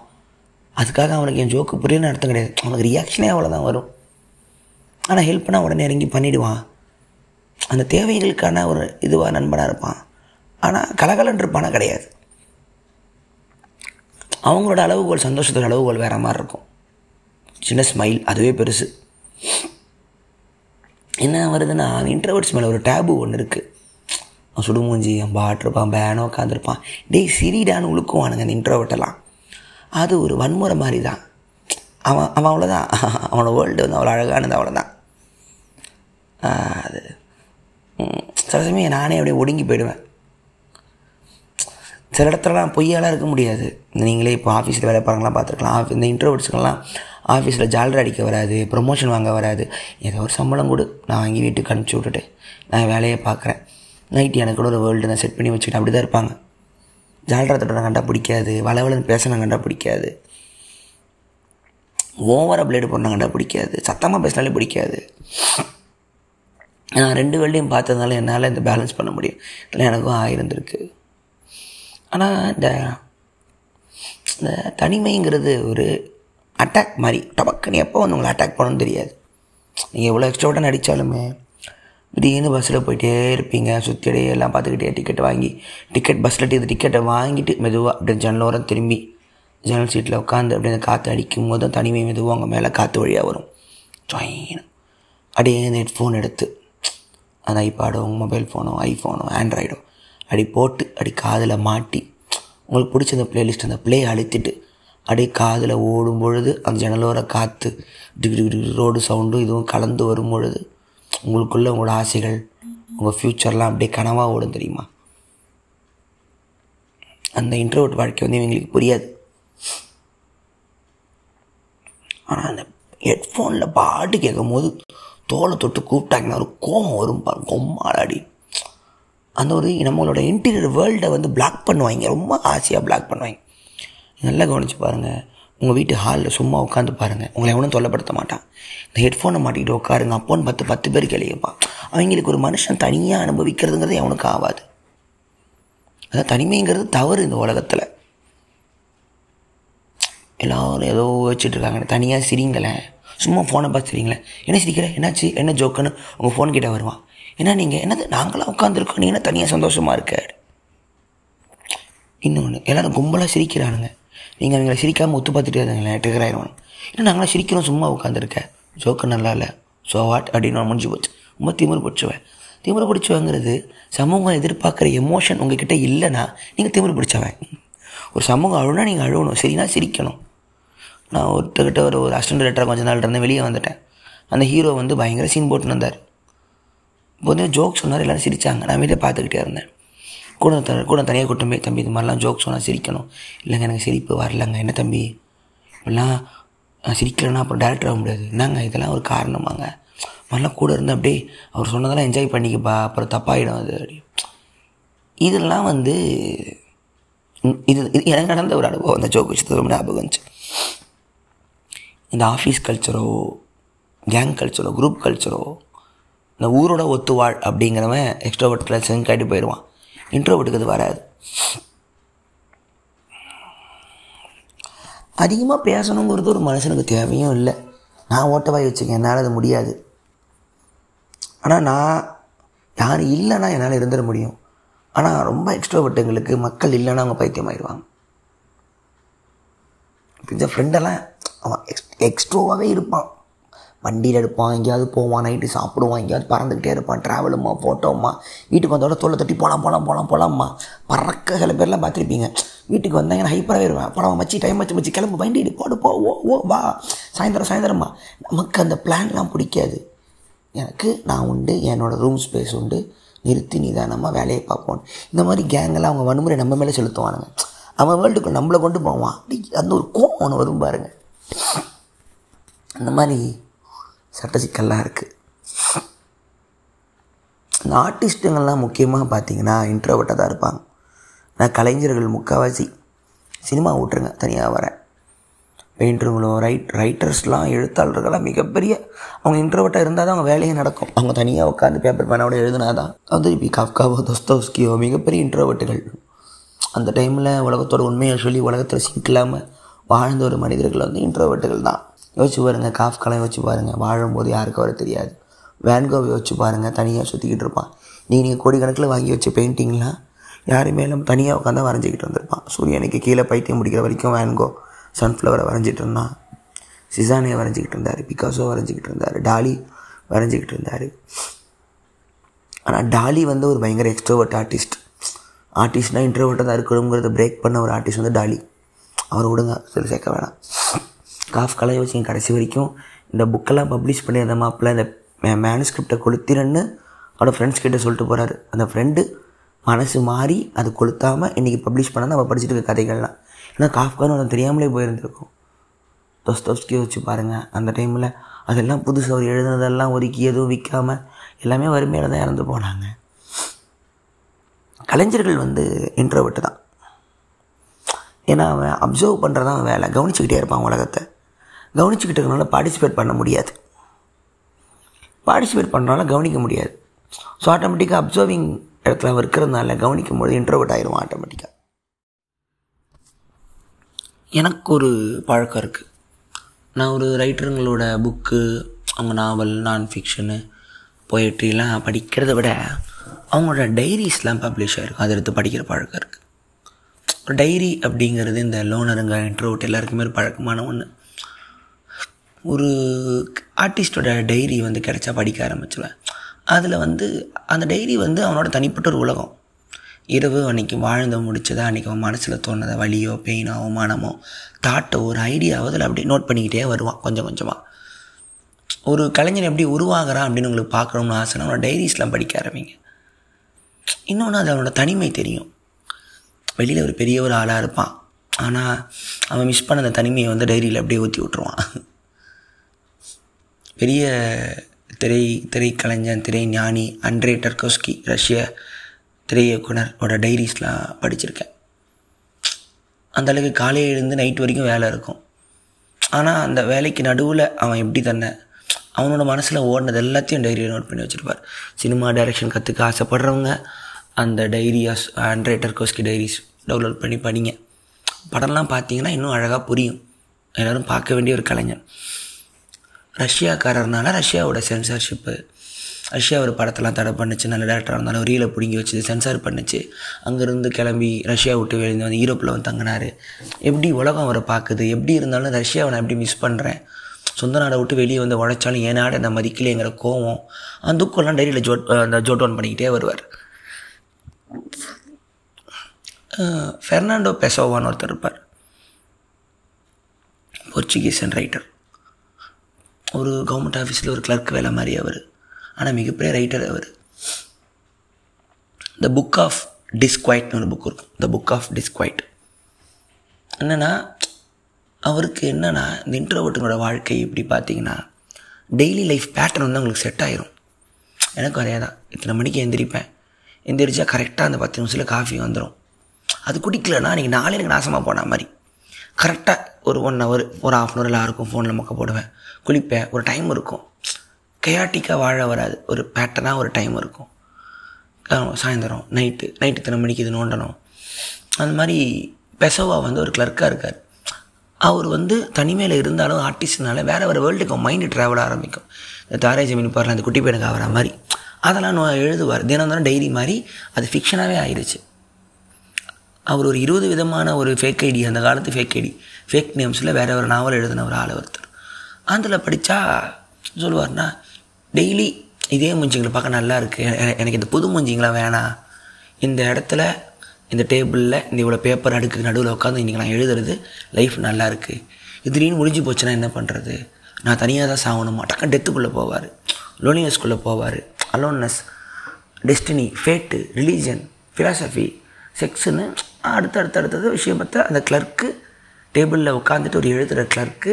அதுக்காக அவனுக்கு என் ஜோக்கு புரியலன்னு அர்த்தம் கிடையாது. அவனுக்கு ரியாக்ஷனே அவ்வளோதான் வரும். ஆனால் ஹெல்ப்னால் உடனே இறங்கி பண்ணிவிடுவான். அந்த தேவைகளுக்கான ஒரு இதுவாக நண்பனாக இருப்பான். ஆனால் கலகலன்னு இருப்பானா கிடையாது. அவங்களோட அளவுகோல், சந்தோஷத்தோட அளவுகோல் வேறு மாதிரி இருக்கும். சின்ன ஸ்மைல் அதுவே பெருசு. என்ன வருதுன்னா இன்ட்ரோவர்ட்ஸ் மேலே ஒரு டேபு ஒன்று இருக்குது. அவன் சுடுமூஞ்சி, அவன் பாட்டிருப்பான், பேனோ உட்காந்துருப்பான், டெய் சிரிடான்னு உழுக்குவானுங்க அந்த இன்ட்ரோவர்ட்டெல்லாம். அது ஒரு வன்முறை மாதிரி தான். அவன் அவ்வளோதான், அவனோட வேர்ல்டு வந்து அவ்வளோ அழகானது, அவ்வளோதான். அது சில சமயம் நானே அப்படியே ஒடுங்கி போயிடுவேன். சில இடத்துலலாம் பொய்யாலாம் இருக்க முடியாது. நீங்களே இப்போ ஆஃபீஸில் வேலை பாருங்கலாம் பார்த்துருக்கலாம். இந்த இன்ட்ரோவர்ட்ஸ்க்கெல்லாம் ஆஃபீஸில் ஜாலரை அடிக்க வராது, ப்ரொமோஷன் வாங்க வராது. ஏதோ ஒரு சம்பளம் கொடு, நான் வாங்கி வீட்டுக்கு அனுப்பிச்சி விட்டுட்டு நான் வேலையை பார்க்குறேன், நைட்டு எனக்கு கூட ஒரு வேர்ல்டு நான் செட் பண்ணி வச்சுக்கிட்டேன், அப்படி தான் இருப்பாங்க. ஜாலரை தட்ட நான் கண்டா பிடிக்காது, வளவலன்னு பேச நான் கண்டா பிடிக்காது, ஓவராக பிளேடு போட நான் கண்டா பிடிக்காது, சத்தமாக பேசினாலே பிடிக்காது. நான் ரெண்டு வேர்ல்டையும் பார்த்ததுனால என்னால் இந்த பேலன்ஸ் பண்ண முடியும், இல்லை எனக்கும் ஆயிருந்திருக்கு. ஆனால் இந்த தனிமைங்கிறது ஒரு அட்டாக் மாதிரி, டபக்குன்னு எப்போ வந்து உங்களை அட்டாக் பண்ணணும்னு தெரியாது. நீங்கள் எவ்வளோ எக்ஸ்ட்ராவாக நடித்தாலுமே திடீர்னு பஸ்ஸில் போயிட்டே இருப்பீங்க, சுற்றிடையே எல்லாம் பார்த்துக்கிட்டே டிக்கெட் வாங்கி, பஸ்ஸில் இது டிக்கெட்டை வாங்கிட்டு மெதுவாக அப்படியே ஜன்னலோரம் திரும்பி ஜன்னல் சீட்டில் உட்காந்து அப்படியே காற்று அடிக்கும் போது தான் தனிமை மெதுவாக அவங்க மேலே காற்று வழியாக வரும். ஜாயின் அப்படியே இந்த ஹெட்ஃபோன் எடுத்து, அந்த ஐபேடோ, உங்கள் மொபைல் ஃபோனோ, ஐஃபோனோ, ஆண்ட்ராய்டோ அப்படி போட்டு அப்படி காதில் மாட்டி உங்களுக்கு பிடிச்ச அந்த ப்ளேலிஸ்ட் அந்த ப்ளே அழுத்திட்டு அப்படியே காதில் ஓடும் பொழுது அந்த ஜன்னலோர காற்று டிகிரி ரோடு சவுண்டும் இதுவும் கலந்து வரும் பொழுது உங்களுக்குள்ளே உங்களோட ஆசைகள், உங்கள் ஃப்யூச்சர்லாம் அப்படியே கனவாக ஓடும் தெரியுமா? அந்த இன்ட்ரோவர்ட் வாழ்க்கை வந்து இவங்களுக்கு புரியாது. ஆனால் அந்த ஹெட்ஃபோனில் பாட்டு கேட்கும் போது தோலை தொட்டு கூப்பிட்டாங்கன்னா ஒரு கோபம் வரும் பாருங்க, கொம்மாடி. அந்த ஒரு நம்மளோட இன்டீரியர் வேர்ல்டை வந்து பிளாக் பண்ணுவாங்க, ரொம்ப ஆசையாக பிளாக் பண்ணுவாங்க. நல்லா கவனித்து பாருங்கள், உங்கள் வீட்டு ஹாலில் சும்மா உட்காந்து பாருங்கள், உங்களை எவனும் தொல்லைப்படுத்த மாட்டான். இந்த ஹெட்ஃபோனை மாட்டிக்கிட்டு உட்காருங்க, அப்போன்னு பத்து பேர் கேள்விப்பான். அவங்களுக்கு ஒரு மனுஷன் தனியாக அனுபவிக்கிறதுங்கிறது எவனுக்கு ஆகாது. அதான் தனிமைங்கிறது தவறு இந்த உலகத்தில். எல்லோரும் ஏதோ வச்சுட்ருக்காங்க, தனியாக சிரிங்களேன், சும்மா ஃபோனை பார்த்து சிரிங்களேன். என்ன சிரிக்கிற, என்னாச்சு, என்ன ஜோக்குன்னு உங்கள் ஃபோன் கிட்டே வருவான். ஏன்னா நீங்கள் என்னது, நாங்களாம் உட்காந்துருக்கோம், நீ என்ன தனியாக சந்தோஷமாக இருக்க. இன்னொன்று, எல்லோரும் கும்பலாக சிரிக்கிறானுங்க, நீங்கள் அவங்கள சிரிக்காமல் ஒத்து பார்த்துட்டே இருந்தாங்களேன், டெகராயிடுவாங்க. ஏன்னா நாங்களாம் சிரிக்கிறோம், சும்மா உட்காந்துருக்கேன், ஜோக்கு நல்லா இல்லை, ஸோ வாட் அப்படின்னு முடிஞ்சு போச்சு. ரொம்ப திமிரு பிடிச்சவன். திமிரு பிடிச்சவங்கிறது சமூகம் எதிர்பார்க்குற எமோஷன் உங்ககிட்ட இல்லைன்னா நீங்கள் திமிரு பிடிச்சவன். ஒரு சமூகம் அழுனா நீங்கள் அழுவணும், சரினா சிரிக்கணும். நான் ஒருத்தர்கிட்ட ஒரு அசிஸ்டன்ட் டைரக்டராக கொஞ்ச நாள் இருந்தேன், வெளியே வந்துட்டேன். அந்த ஹீரோ வந்து பயங்கர சீன் போட்டுன்னு வந்தார். இப்போ வந்து ஜோக் சொன்னார், எல்லோரும் சிரித்தாங்க, நான் வீட்டை பார்த்துக்கிட்டே இருந்தேன். கூட தனியாக கூட்டமே, தம்பி இது மாதிரிலாம் ஜோக் சொன்னால் சிரிக்கணும். இல்லைங்க எனக்கு சிரிப்பு வரலங்க. என்ன தம்பி இப்படிலாம் சிரிக்கலன்னா அப்புறம் டேரக்டர் ஆக முடியாது. என்னங்க இதெல்லாம் ஒரு காரணமாங்க, மாதிரிலாம் கூட இருந்து அப்படியே அவர் சொன்னதெல்லாம் என்ஜாய் பண்ணிக்கப்பா, அப்புறம் தப்பாகிடும் அது அப்படி. இதெல்லாம் வந்து இது எனக்கு நடந்த ஒரு அனுபவம். அந்த ஜோக் விஷயத்தை ரொம்ப ஞாபகம் இருந்துச்சு. இந்த ஆஃபீஸ் கல்ச்சரோ, கேங் கல்ச்சரோ, குரூப் கல்ச்சரோ, இந்த ஊரோட ஒத்துவாள் அப்படிங்கிறவன் எக்ஸ்ட்ரோவர்ட்டில் செஞ்சு காட்டி போயிடுவான். இன்ட்ரோவர்ட்டுக்கு அது வராது. அதிகமாக பேசணுங்கிறது ஒரு மனுஷனுக்கு தேவையும் இல்லை. நான் ஓட்டவாய் வச்சுக்கேன், என்னால் அது முடியாது. ஆனால் நான் யார் இல்லைன்னா என்னால் இருந்துட முடியும். ஆனால் ரொம்ப எக்ஸ்ட்ரோவர்ட்டுங்களுக்கு மக்கள் இல்லைன்னா அவங்க பைத்தியமாயிடுவாங்க. இந்த ஃப்ரெண்டெல்லாம் அவன் எக்ஸ்ட்ரோவாகவே இருப்பான், வண்டியில் எடுப்பான், எங்கேயாவது போவான், நைட்டு சாப்பிடுவான், எங்கேயாவது பறந்துக்கிட்டே இருப்பான், ட்ராவலும்மா, ஃபோட்டோம்மா, வீட்டுக்கு வந்தோட தோலை தட்டி போகலாம்மா பறக்க. சில பேர்லாம் பார்த்துருப்பீங்க, வீட்டுக்கு வந்தாங்கன்னா ஹைப்பராகவே இருவேன், படம் வச்சு டைம் வச்சு கிளம்பு, வண்டிட்டு போட்டு போ, ஓ வா, சாயந்தரமா. நமக்கு அந்த பிளான்லாம் பிடிக்காது. எனக்கு நான் உண்டு, என்னோடய ரூம் ஸ்பேஸ் உண்டு, நிறுத்தி நிதானமாக வேலையை பார்ப்போம். இந்த மாதிரி கேங்கெல்லாம் அவங்க வன்முறை நம்ம மேலே செலுத்துவானுங்க, அவன் வேர்ல்டுக்கு நம்மளை கொண்டு போவான். அந்த ஒரு கோவம் ஒன்று வரும் பாருங்க. அந்த மாதிரி சட்ட சிக்கல்லாம் இருக்குது. இந்த ஆர்டிஸ்ட்டுங்கள்லாம் முக்கியமாக பார்த்தீங்கன்னா இன்ட்ரோவர்ட்டாக தான் இருப்பாங்க. நான் கலைஞர்கள் முக்கால்வாசி சினிமா விட்டுருங்க, தனியாக வரேன். பெயிண்டருங்களோ, ரைட்டர்ஸ்லாம், எழுத்தாளர்கள்லாம் மிகப்பெரிய அவங்க இன்ட்ரோவர்ட்டாக இருந்தால் தான் அவங்க வேலையே நடக்கும். அவங்க தனியாக உட்காந்து பேப்பர் பேனோட எழுதுனா தான். அது இப்போ காஃப்காவோ, தஸ்தோவ்ஸ்கியோ மிகப்பெரிய இன்ட்ரோவர்ட்டுகள். அந்த டைமில் உலகத்தோட உண்மையை சொல்லி உலகத்தில் சிக்கலாமல் வாழ்ந்த ஒரு மனிதர்கள் வந்து இன்ட்ரோவர்ட்டுகள் தான். யோசிச்சு பாருங்கள், காஃப்காலாம் யோசிச்சு பாருங்கள், வாழும்போது யாருக்கு வர தெரியாது, வான்கோவை வச்சு பாருங்கள், தனியாக சுற்றிக்கிட்டு இருப்பான். நீங்கள் கோடிக்கணக்கில் வாங்கி வச்ச பெயிண்டிங்லாம் யாருமே நம்ம தனியாக உட்காந்து வரைஞ்சிக்கிட்டு வந்திருப்பான். சூரியனுக்கு கீழே பைத்தியம் முடிக்கிற வரைக்கும் வான்கோ சன்ஃப்ளவரை வரைஞ்சிட்டு இருந்தான். சிசானை வரைஞ்சிக்கிட்டு இருந்தார், பிக்காஸோ வரைஞ்சிக்கிட்டு இருந்தார், டாலி வரைஞ்சிக்கிட்டு இருந்தார். ஆனால் டாலி வந்து ஒரு பயங்கர எக்ஸ்ட்ரோவர்ட் ஆர்டிஸ்ட். ஆர்டிஸ்ட்னா இன்ட்ரோவர்ட்டாக தான் இருக்கணுங்கிறத பிரேக் பண்ண ஒரு ஆர்டிஸ்ட் வந்து டாலி. அவர் விடுங்க, சொல்லி சேர்க்க வேணாம். காஃப்காலையை வச்சு கடைசி வரைக்கும் இந்த புக்கெல்லாம் பப்ளிஷ் பண்ணி அந்த மாப்பில் இந்த மேனுஸ்கிரிப்டை கொளுத்திரன்னு அவரோட ஃப்ரெண்ட்ஸ் கிட்டே சொல்லிட்டு போகிறாரு. அந்த ஃப்ரெண்டு மனசு மாறி அது கொளுத்தாமல் இன்றைக்கி பப்ளிஷ் பண்ணால் நம்ம படிச்சுட்டு இருக்க கதைகள்லாம். ஏன்னா காஃப்கான்னு ஒன்று தெரியாமலே போயிருந்துருக்கோம். தஸ்தோவ்ஸ்கி வச்சு பாருங்கள், அந்த டைமில் அதெல்லாம் புதுசாக ஒரு எழுதுனதெல்லாம் ஒதுக்கி எதுவும் விற்காமல் எல்லாமே வறுமையில் தான் இறந்து போனாங்க. கலைஞர்கள் வந்து இன்ட்ரோவர்ட் தான். ஏன்னா அவன் அப்சர்வ் பண்ணுறதான் வேலை, கவனிச்சுக்கிட்டே இருப்பான் உலகத்தை. கவனிச்சுக்கிட்டு இருக்கனால பார்ட்டிசிபேட் பண்ண முடியாது, பார்ட்டிசிபேட் பண்ணுறனால கவனிக்க முடியாது. ஸோ ஆட்டோமேட்டிக்காக அப்சர்விங் இடத்துல அவன் இருக்கிறதுனால கவனிக்கும் பொழுது இன்ட்ரோவர்ட் ஆகிடுவான் ஆட்டோமேட்டிக்காக. எனக்கு ஒரு பழக்கம் இருக்குது. நான் ஒரு ரைட்டருங்களோட புக்கு, அவங்க நாவல், நான் ஃபிக்ஷனு, போயட்ரிலாம் படிக்கிறத விட அவங்களோட டைரிஸ்லாம் பப்ளிஷ் ஆகிருக்கும், அதை எடுத்து படிக்கிற பழக்கம் இருக்குது. ஒரு டைரி அப்படிங்கிறது இந்த லோனருங்க இன்ட்ரோட் எல்லாருக்குமே ஒரு பழக்கமான ஒன்று. ஒரு ஆர்டிஸ்டோட டைரி வந்து கிடச்சா படிக்க ஆரம்பிச்சுவேன். அதில் வந்து அந்த டைரி வந்து அவனோட தனிப்பட்ட ஒரு உலகம். இரவு அன்றைக்கி வாழ்ந்து முடிச்சதா, அன்றைக்கி அவன் மனசில் தோணுத வலியோ பெயினோ அவமானமோ தாட்டோ ஒரு ஐடியாவோ அதில் அப்படியே நோட் பண்ணிக்கிட்டே வருவான் கொஞ்சம் கொஞ்சமாக. ஒரு கலைஞன் எப்படி உருவாகிறான் அப்படின்னு உங்களுக்கு பார்க்கணும்னு ஆசை. அவனோட டைரிஸ்லாம் படிக்க ஆரம்பிங்க. இன்னொன்று, அது அவனோட தனிமை தெரியும். வெளியில் ஒரு பெரிய ஒரு ஆளாக இருப்பான், ஆனால் அவன் மிஸ் பண்ண அந்த தனிமையை வந்து டைரியில் அப்படியே ஊற்றி விட்ருவான். பெரிய திரைக்கலைஞன், திரை ஞானி ஆண்ட்ரே தார்கோவ்ஸ்கி, ரஷ்ய திரை இயக்குனரோட டைரிஸ்லாம் படிச்சிருக்கேன். அந்தளவுக்கு காலையிலேருந்து நைட் வரைக்கும் வேலை இருக்கும். ஆனால் அந்த வேலைக்கு நடுவில் அவன் எப்படி தன்னை அவனோட மனசில் ஓடினது எல்லாத்தையும் டைரியை நோட் பண்ணி வச்சுருப்பார். சினிமா டைரக்ஷன் கற்றுக்க ஆசைப்படுறவங்க அந்த diaries Andrei Tarkovsky diaries download பண்ணி படிங்க. படம்லாம் பார்த்தீங்கன்னா இன்னும் அழகாக புரியும். எல்லோரும் பார்க்க வேண்டிய ஒரு கலைஞன். ரஷ்யாக்காரர்னால ரஷ்யாவோட சென்சார்ஷிப்பு, ரஷ்யா ஒரு படத்தெல்லாம் தடை பண்ணிச்சு. நல்ல டேரக்டராக இருந்தாலும் ஒரு ரீலை பிடுங்கி வச்சு சென்சார் பண்ணிச்சு. அங்கேருந்து கிளம்பி ரஷ்யா விட்டு வெளியே வந்து யூரோப்பில் வந்து தங்கினார். எப்படி உலகம் அவரை பார்க்குது, எப்படி இருந்தாலும் ரஷ்யாவை நான் எப்படி மிஸ் பண்ணுறேன், சொந்த நாடை விட்டு வெளியே வந்து உழைச்சாலும் என் நாடை நான் மதிக்கலைங்கிற கோவம், அந்த துக்கம்லாம் டைரியில் ஜோட்டோன் பண்ணிக்கிட்டே வருவார். ஃபெர்னாண்டோ பெசோவான்னு ஒருத்தர் இருப்பார், போர்ச்சுகீஸ் ரைட்டர். ஒரு கவர்மெண்ட் ஆஃபீஸில் ஒரு கிளர்க் வேலை மாதிரி அவர், ஆனால் மிகப்பெரிய ரைட்டர் அவர். த புக் ஆஃப் டிஸ்குவைட்னு ஒரு புக் இருக்கும். த புக் ஆஃப் டிஸ்குவைட் என்னென்னா, அவருக்கு என்னென்னா இந்த இன்ட்ரோவர்ட்டனோட வாழ்க்கை இப்படி பார்த்தீங்கன்னா டெய்லி லைஃப் பேட்டர்ன் வந்து அவங்களுக்கு செட் ஆகிரும். எனக்கும் அதே தான். இத்தனை மணிக்கு எந்திரிப்பேன், எந்திரிச்சா கரெக்டாக அந்த 10 நிமிஷத்தில் காஃபி வந்துடும். அது குடிக்கலன்னா அன்றைக்கி நாளே எனக்கு நாசமாக போன மாதிரி. கரெக்டாக ஒரு 1 hour, ஒரு ஹாஃப் அன் ஹவர் எல்லாருக்கும் ஃபோனில் மொக்க போடுவேன், குளிப்பேன். ஒரு டைம் இருக்கும், கயாட்டிக்காக வாழ வராது. ஒரு பேட்டர்னாக ஒரு டைம் இருக்கும். சாயந்தரம் நைட்டு இத்தனை மணிக்கு இது நோண்டணும். அந்த மாதிரி பெசோவா வந்து ஒரு கிளர்க்காக இருக்கார். அவர் வந்து தனிமையில் இருந்தாலும் ஆர்டிஸ்ட்னால வேறு வேறு வேர்ல்டுக்கு மைண்டு ட்ராவல் ஆரம்பிக்கும். இந்த தாரே ஜமீன் பாரில் அந்த குட்டி பையனுக்கு ஆகிற மாதிரி அதெல்லாம் எழுதுவார். தினந்தோறும் டைரி மாதிரி அது ஃபிக்ஷனாகவே ஆயிடுச்சு. அவர் ஒரு 20 விதமான ஒரு ஃபேக் ஐடி, அந்த காலத்து ஃபேக் ஐடி, ஃபேக் நேம்ஸில் வேறு ஒரு நாவல் எழுதின ஒரு ஆள் ஒருத்தர். அதில் படித்தா சொல்லுவார்னா, டெய்லி இதே மூஞ்சிங்களை பார்க்க நல்லா இருக்குது, எனக்கு இந்த புது மூஞ்சிங்களாம் வேணாம். இந்த இடத்துல இந்த டேபிளில் இந்த இவ்வளோ பேப்பர் அடுக்கு நடுவில் உட்காந்து இன்றைக்கி நான் எழுதுறது லைஃப் நல்லாயிருக்கு. இதுலேயும் முடிஞ்சு போச்சுன்னா என்ன பண்ணுறது, நான் தனியாக தான் சாகணுமா. டக்கு டெத்துக்குள்ளே போவார், லோனினஸ்குள்ளே போவார். Aloneness, destiny, fate, religion, philosophy, செக்ஸுன்னு அடுத்தது விஷயம் பார்த்தா அந்த கிளர்க்கு டேபிளில் உட்காந்துட்டு ஒரு எழுதுகிற கிளர்க்கு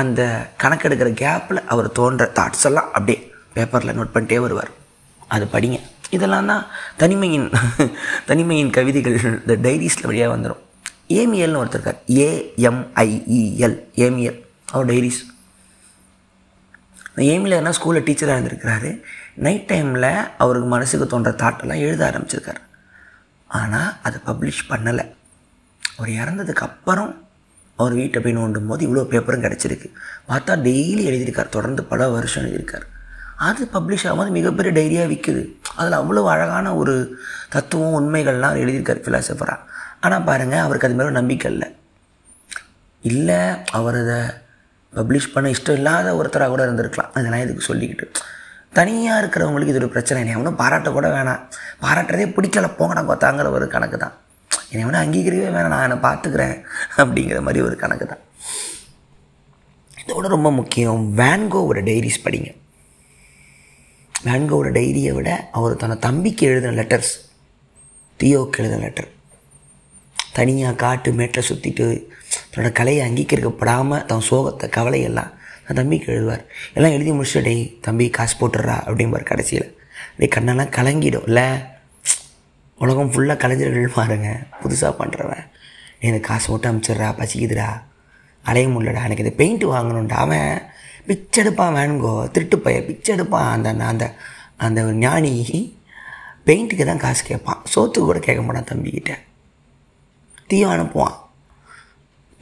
அந்த கணக்கெடுக்கிற கேப்பில் அவர் தோன்ற தாட்ஸ் எல்லாம் அப்படியே பேப்பரில் நோட் பண்ணிட்டே வருவார். அது படிங்க. இதெல்லாம் தான் தனிமையின் கவிதைகள் இந்த டைரிஸில் வழியாக வந்துடும். ஏமிஎல்னு ஒருத்தருக்கார், AMIEL, ஏமிஎல். அவர் டைரிஸ் ஏமிஎல் என்ன ஸ்கூலில் டீச்சராக இருந்திருக்கிறாரு. நைட் டைமில் அவருக்கு மனசுக்கு தோன்ற தாட்டெல்லாம் எழுத ஆரம்பிச்சிருக்கார். ஆனால் அதை பப்ளிஷ் பண்ணலை. அவர் இறந்ததுக்கப்புறம் அவர் வீட்டை போய் நோண்டும் போது இவ்வளோ பேப்பரும் கிடச்சிருக்கு. பார்த்தா டெய்லி எழுதியிருக்கார், தொடர்ந்து பல வருஷம் எழுதியிருக்கார். அது பப்ளிஷ் ஆகும்போது மிகப்பெரிய டைரியாக விற்குது. அதில் அவ்வளோ அழகான ஒரு தத்துவம் உண்மைகள்லாம் எழுதியிருக்கார் ஃபிலாசபராக. ஆனால் பாருங்கள், அவருக்கு அது மாதிரி நம்பிக்கை இல்லை, அவர் அதை பப்ளிஷ் பண்ண இஷ்டம் இல்லாத ஒருத்தராக கூட இருந்திருக்கலாம். அதெல்லாம் இதுக்கு சொல்லிக்கிட்டு தனியாக இருக்கிறவங்களுக்கு இது ஒரு பிரச்சனை இல்லை, அவனும் பாராட்ட கூட வேணாம், பாராட்டுறதே பிடிக்கல போங்கடா பார்த்தாங்கிற ஒரு கணக்கு தான், என்னை வேணால் அங்கீகரிக்கவே வேணாம், நான் என்னை பார்த்துக்கிறேன் அப்படிங்கிற மாதிரி ஒரு கணக்கு தான். இதோட ரொம்ப முக்கியம், வான்கோவோட டைரிஸ் படிங்க. வான்கோவோட டைரியை விட அவர் தன்னை தம்பிக்கு எழுதின லெட்டர்ஸ், தியோவுக்கு எழுதின லெட்டர், தனியாக காட்டு மேட்டில் சுற்றிட்டு தன்னோட கலையை அங்கீகரிக்கப்படாமல் தன் சோகத்தை கவலையெல்லாம் நான் தம்பிக்கு எழுதுவார். எல்லாம் எழுதி முடிச்சுட்டு, டே தம்பி காசு போட்டுடுறா அப்படிம்பார். கடைசியில் டே கண்ணெல்லாம் கலங்கிடும். இல்லை உலகம் ஃபுல்லாக கலைஞர்கள் பாருங்க, புதுசாக பண்ணுறவன், நீ எனக்கு காசு போட்டு அனுப்பிச்சிட்றா, பசிக்குதுடா, அலைய முடியலடா, எனக்கு இந்த பெயிண்ட் வாங்கணுன்டா. அவன் பிச்செடுப்பான், வான்கோ திருட்டு பையன் பிச்செடுப்பான். அந்த அந்த அந்த ஞானி பெயிண்ட்டுக்கு தான் காசு கேட்பான், சோத்துக்கு கூட கேட்க மாட்டான் தம்பிக்கிட்ட. தியோ அனுப்புவான்.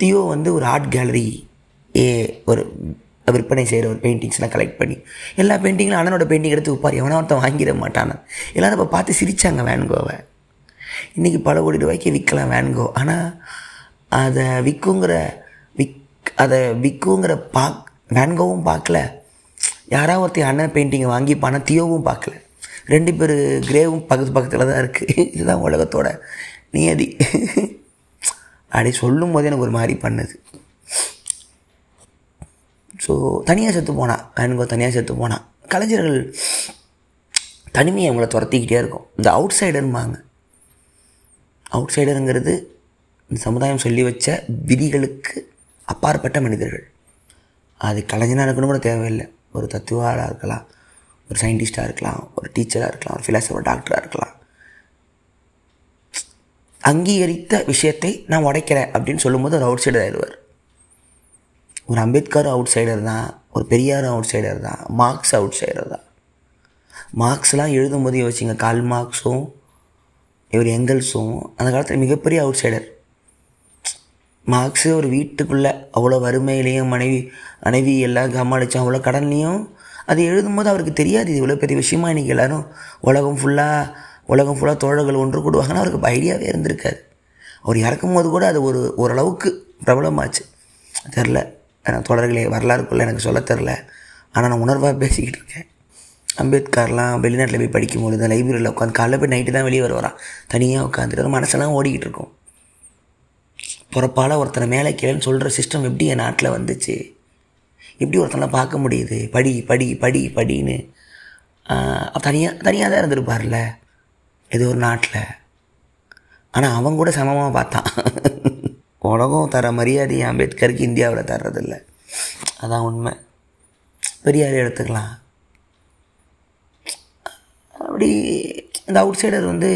தியோ வந்து ஒரு ஆர்ட் கேலரி ஒரு விற்பனை செய்கிற ஒரு பெயிண்டிங்ஸ்லாம் கலெக்ட் பண்ணி எல்லா பெயிண்டிங்லாம் அண்ணனோட பெயிண்டிங் எடுத்து வைப்பார். எவனா ஒருத்தன் வாங்கிட மாட்டான். எல்லோரும் இப்போ பார்த்து சிரித்தாங்க வான்கோவை. இன்றைக்கி பல கோடி ரூபாய்க்கு விற்கலாம் வான்கோ. ஆனால் அதை விற்குங்கிற வான்கோவும் பார்க்கல, யாராவது ஒருத்தன் அண்ணன் பெயிண்டிங்கை வாங்கிப்பானா தியோவும் பார்க்கல. ரெண்டு பேர் கிரேவும் பக்கத்து பக்கத்தில் தான் இருக்குது. இதுதான் உலகத்தோட நியதி. அப்படி சொல்லும் போது எனக்கு ஒரு மாதிரி பண்ணுது. ஸோ தனியாக செத்து போனான் வான்கோ, தனியாக செத்து போனான். கலைஞர்கள் தனிமையை அவங்கள துரத்திக்கிட்டே இருக்கும். இந்த அவுட் சைடர்ம்பாங்க, அவுட் சைடருங்கிறது இந்த சமுதாயம் சொல்லி வச்ச விதிகளுக்கு அப்பாற்பட்ட மனிதர்கள். அது கலைஞனாக இருக்கணும் கூட தேவையில்லை, ஒரு தத்துவாராக இருக்கலாம், ஒரு சயின்டிஸ்டாக இருக்கலாம், ஒரு டீச்சராக இருக்கலாம், ஒரு ஃபிலாசபர் டாக்டராக இருக்கலாம். அங்கீகரித்த விஷயத்தை நான் உடைக்கிறேன் அப்படின்னு சொல்லும்போது ஒரு அவுட் சைடர் ஆயிடுவார். ஒரு அம்பேத்கரும் அவுட் சைடர் தான், ஒரு பெரியாரும் அவுட் சைடர் தான், மார்க்ஸ் அவுட் சைடர் தான். மார்க்ஸ்லாம் எழுதும்போது யோசிச்சிங்க, கால் மார்க்ஸும் இவர் எங்கல்ஸும் அந்த காலத்தில் மிகப்பெரிய அவுட் சைடர். மார்க்ஸு ஒரு வீட்டுக்குள்ளே அவ்வளோ வறுமையிலையும் மனைவி எல்லாம் சமாளித்தோம், அவ்வளோ கடன்லையும் அது எழுதும்போது அவருக்கு தெரியாது இது இவ்வளோ பெரிய விஷயமா இன்றைக்கி எல்லோரும் உலகம் ஃபுல்லாக தோழர்கள் ஒன்று கூடுவாங்கன்னா அவருக்கு ஐடியாவே இருந்திருக்காது. அவர் இறக்கும் போது கூட அது ஓரளவுக்கு பிரபலமாச்சு. தெரில நான் தொடர்களே வரலாறுக்குள்ளே எனக்கு சொல்ல தெரில, ஆனால் நான் உணர்வாக பேசிக்கிட்டு இருக்கேன். அம்பேத்கர்லாம் வெளிநாட்டில் போய் படிக்கும்போது தான் லைப்ரரியில் உட்காந்து காலைல போய் நைட்டு தான் வெளியே வருவாரான். தனியாக உட்காந்துட்டு மனசெல்லாம் ஓடிக்கிட்டு இருக்கும். பிறப்பால் ஒருத்தனை மேலே கீழேன்னு சொல்கிற சிஸ்டம் எப்படி என் நாட்டில் வந்துச்சு, எப்படி ஒருத்தனெலாம் பார்க்க முடியுது, படி படி படி படின்னு. தனியாக தான் இருந்திருப்பார்ல ஏதோ ஒரு நாட்டில். ஆனால் அவங்க கூட சமமாக பார்த்தான். உலகம் தர மரியாதையை அம்பேத்கருக்கு இந்தியாவில் தர்றதில்லை, அதான் உண்மை. பெரியார் எடுத்துக்கலாம். அப்படி இந்த அவுட் சைடர் வந்து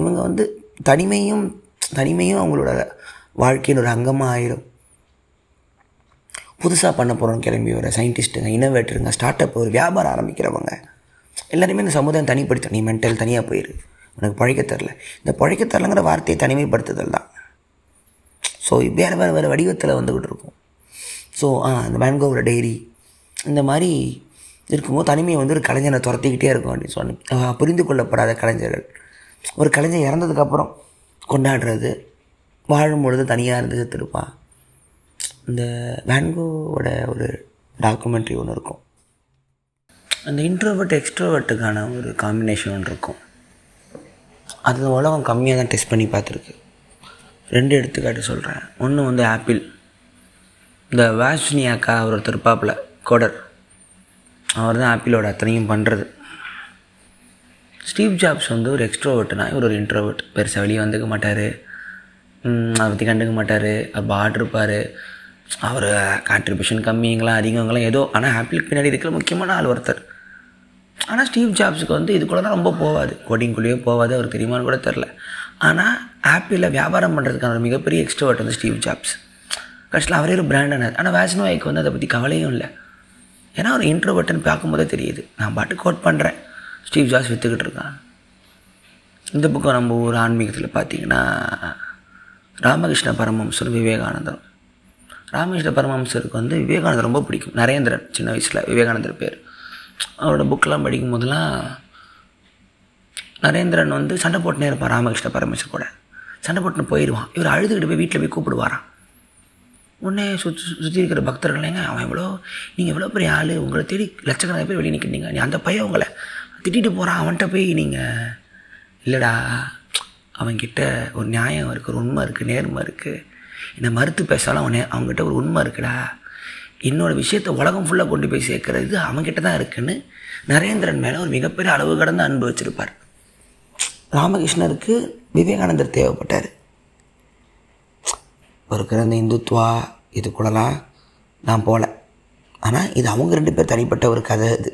இவங்க வந்து தனிமையும் அவங்களோட வாழ்க்கையின் ஒரு அங்கமாக ஆயிரும். புதுசாக பண்ண போகிறோன்னு கிளம்பி வர சயின்டிஸ்ட்டுங்க, இன்னோவேட்டருங்க, ஸ்டார்ட் அப், ஒரு வியாபாரம் ஆரம்பிக்கிறவங்க எல்லாருமே இந்த சமுதாயம் தனிப்படுத்த, நீ மென்டல் தனியாக போயிரு, உனக்கு பழைக்க தரல. இந்த பழைக்க தரலங்கிற வார்த்தையை தனிமைப்படுத்துதல் தான். ஸோ வேறு வேறு வேறு வடிவத்தில் வந்துக்கிட்டு இருக்கும். ஸோ அந்த வான்கோவோட டைரி இந்த மாதிரி இருக்கும்போது தனிமையை வந்து ஒரு கலைஞரை துரத்திக்கிட்டே இருக்கும் அப்படின்னு சொன்னேன். புரிந்து கொள்ளப்படாத கலைஞர்கள், ஒரு கலைஞர் இறந்ததுக்கப்புறம் கொண்டாடுறது, வாழும்பொழுது தனியாக இருந்து செத்துருப்பான். இந்த வான்கோவோட ஒரு டாக்குமெண்ட்ரி ஒன்று இருக்கும், அந்த இன்ட்ரோவர்ட் எக்ஸ்ட்ரோவர்ட்டுக்கான ஒரு காம்பினேஷன் ஒன்று இருக்கும். அது உலகம் கம்மியாக தான் டெஸ்ட் பண்ணி பார்த்துருக்கு. ரெண்டு எடுத்துக்காட்டு சொல்கிறேன். ஒன்று வந்து ஆப்பிள், இந்த வேசினோக்கா அவர் ஒருத்தர் பாப்பில் கோடர், அவர் தான் ஆப்பிளோட அத்தனையும் பண்ணுறது. ஸ்டீவ் ஜாப்ஸ் வந்து ஒரு எக்ஸ்ட்ரோவர்ட்டுனா, இவர் ஒரு இன்ட்ரோவர்ட், பெருசாக வெளியே வந்துக்க மாட்டார், அதை பற்றி கண்டுக்க மாட்டார், அப்போ ஆட்ருப்பார், அவர் கான்ட்ரிபியூஷன் கம்மிங்களாம் அதிகங்களாம் ஏதோ. ஆனால் ஆப்பிளுக்கு பின்னாடி இருக்கிற முக்கியமான ஆள் ஒருத்தர். ஆனால் ஸ்டீவ் ஜாப்ஸுக்கு வந்து இதுக்குள்ளே தான் ரொம்ப போகாது, கோடிங்குள்ளேயே போகாது, அவருக்கு தெரியுமான்னு கூட தெரில. ஆனால் ஆப்பிளில் வியாபாரம் பண்ணுறதுக்கான ஒரு மிகப்பெரிய எக்ஸ்ட்ரோவர்ட் வந்து ஸ்டீவ் ஜாப்ஸ். கஷ்டம், அவரே ஒரு பிராண்டானது. ஆனால் வேசினோக் வந்து அதை பற்றி கவலையும் இல்லை, ஏன்னா ஒரு இன்ட்ரோவர்ட்டுன்னு பார்க்கும்போதே தெரியுது. நான் பாட்டு கோட் பண்ணுறேன், ஸ்டீவ் ஜாப்ஸ் விற்றுக்கிட்டு இருக்கான். இந்த பக்கம் நம்ம ஊர் ஆன்மீகத்தில் பார்த்திங்கன்னா ராமகிருஷ்ண பரமம்சர், விவேகானந்தர். ராமகிருஷ்ண பரமம்சருக்கு வந்து விவேகானந்தர் ரொம்ப பிடிக்கும். நரேந்திரன் சின்ன வயசில் விவேகானந்தர் பேர். அவரோட புக்கெலாம் படிக்கும் போதெல்லாம் நரேந்திரன் வந்து சண்டை போட்டுனே இருப்பான் ராமகிருஷ்ண பரமம்சர் கூட. சண்டை போட்டுன்னு போயிடுவான். இவர் அழுதுகிட்டு போய் வீட்டில் போய் கூப்பிடுவாரான். உடனே சுற்றி இருக்கிற பக்தர்கள்ங்க, அவன் எவ்வளோ நீங்கள் எவ்வளோ பெரிய ஆள், உங்களை தேடி லட்சக்கணக்காக போய் வெளியே நிற்கிறீங்க, நீ அந்த பையன் உங்களை திட்டிகிட்டு போகிறான், அவன்கிட்ட போய் நீங்கள் இல்லைடா, அவன்கிட்ட ஒரு நியாயம் இருக்குது, ஒரு உண்மை இருக்குது, நேர்மை இருக்குது, என்னை மறுத்து பேசாலும் அவங்ககிட்ட ஒரு உண்மை இருக்குடா, என்னோடய விஷயத்தை உலகம் ஃபுல்லாக கொண்டு போய் சேர்க்கறது அவங்ககிட்ட தான் இருக்குதுன்னு நரேந்திரன் மேலே ஒரு மிகப்பெரிய அளவு கடந்த அன்பு வச்சுருப்பார். ராமகிருஷ்ணருக்கு விவேகானந்தர் தேவைப்பட்டார். இப்போ இருக்கிற அந்த இந்துத்வா இது கூடலாம் நான் போகல, ஆனால் இது அவங்க ரெண்டு பேர் தனிப்பட்ட ஒரு கதை. அது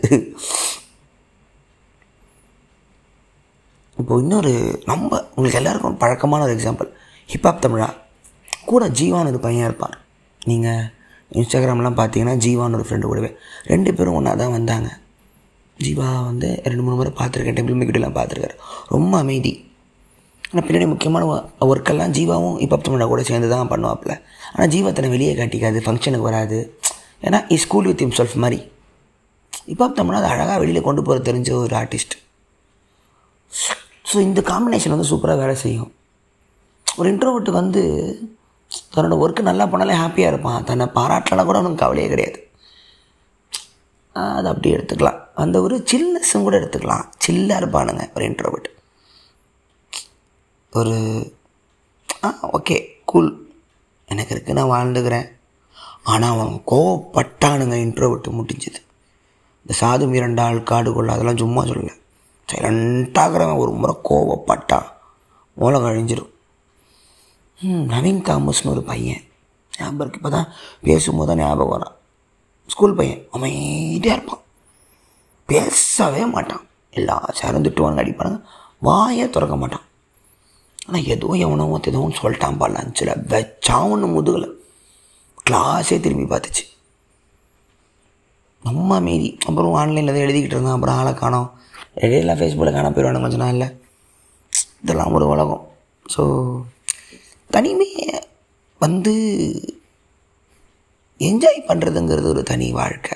இப்போது இன்னொரு ரொம்ப உங்களுக்கு எல்லாருக்கும் பழக்கமான ஒரு எக்ஸாம்பிள் ஹிப்ஹாப் தமிழா. கூட ஜீவான் ஒரு பையன் இருப்பான். நீங்கள் இன்ஸ்டாகிராம்லாம் பார்த்தீங்கன்னா ஜீவான் ஒரு ஃப்ரெண்டு கூடவே ரெண்டு பேரும் ஒன்றா தான் வந்தாங்க. ஜீவா வந்து 2-3 முறை பார்த்துருக்கேன், டெம்பிள் மேக்கிட்டெல்லாம் பார்த்துருக்காரு. ரொம்ப அமைதி. ஆனால் பின்னாடி முக்கியமான ஒர்க்கெல்லாம் ஜீவாவும் ஹிப்ஹாப் தமிழா கூட சேர்ந்து தான் பண்ணுவாப்பில்ல. ஆனால் ஜீவா தன்னை வெளியே காட்டிக்காது, ஃபங்க்ஷனுக்கு வராது. ஏன்னா இ ஸ்கூல் வித் ஹிம் செல்ஃப் மாதிரி. ஹிப்ஹாப் தமிழா அது அழகாக வெளியில் கொண்டு போகிற தெரிஞ்ச ஒரு ஆர்டிஸ்ட். ஸோ இந்த காம்பினேஷன் வந்து சூப்பராக வேலை செய்யும். ஒரு இன்ட்ரோவர்ட்டு வந்து தன்னோட ஒர்க்கு நல்லா பண்ணாலே ஹாப்பியாக இருப்பான். தன்னை பாராட்டலாம் கூட அவனுக்கு கவலையே கிடையாது. அது அப்படியே எடுத்துக்கலாம். அந்த ஒரு சில்னஸும் கூட எடுத்துக்கலாம். சில்லாக இருப்பானுங்க ஒரு இன்ட்ரோவர்ட். ஒரு ஓகே கூல் எனக்கு இருக்குது, நான் வாழ்ந்துக்கிறேன். ஆனால் அவன் கோவப்பட்டானுங்க இன்ட்ரோவர்ட்டு முடிஞ்சது. இந்த சாது மிரண்டாள் காடு கொள்ள அதெல்லாம் சும்மா சொல்லலை. சைலண்டாகிறவன் ஒரு முறை கோவப்பட்டான் மூலம் கழிஞ்சிடும். நவீன் தாமஸ்னு ஒரு பையன் ஞாபகம், இப்போ தான் பேசும்போது தான் ஞாபகம் வரான். ஸ்கூல் பையன் அமைதியாக இருப்பான், பேசவே மாட்டான். எல்லா சாரும் திட்டுவாங்க, அடிப்பாங்க, வாயே திறக்க மாட்டான். ஆனால் ஏதோ எவனவோ எதுவும் சொல்லிட்டான் பாடலான்னு சொல்ல வச்சான்னு முதுகலை கிளாஸே திரும்பி பார்த்துச்சு. நம்ம அமைதி. அப்புறம் ஆன்லைனில் தான் எழுதிக்கிட்டு இருந்தான். அப்புறம் ஆளை காணோம், இடையில ஃபேஸ்புக்கில் காண போயிடுவானு கொஞ்சம் நாள். இல்லை இதெல்லாம் ஒரு உலகம். ஸோ தனிமையை வந்து என்ஜாய் பண்ணுறதுங்கிறது ஒரு தனி வாழ்க்கை.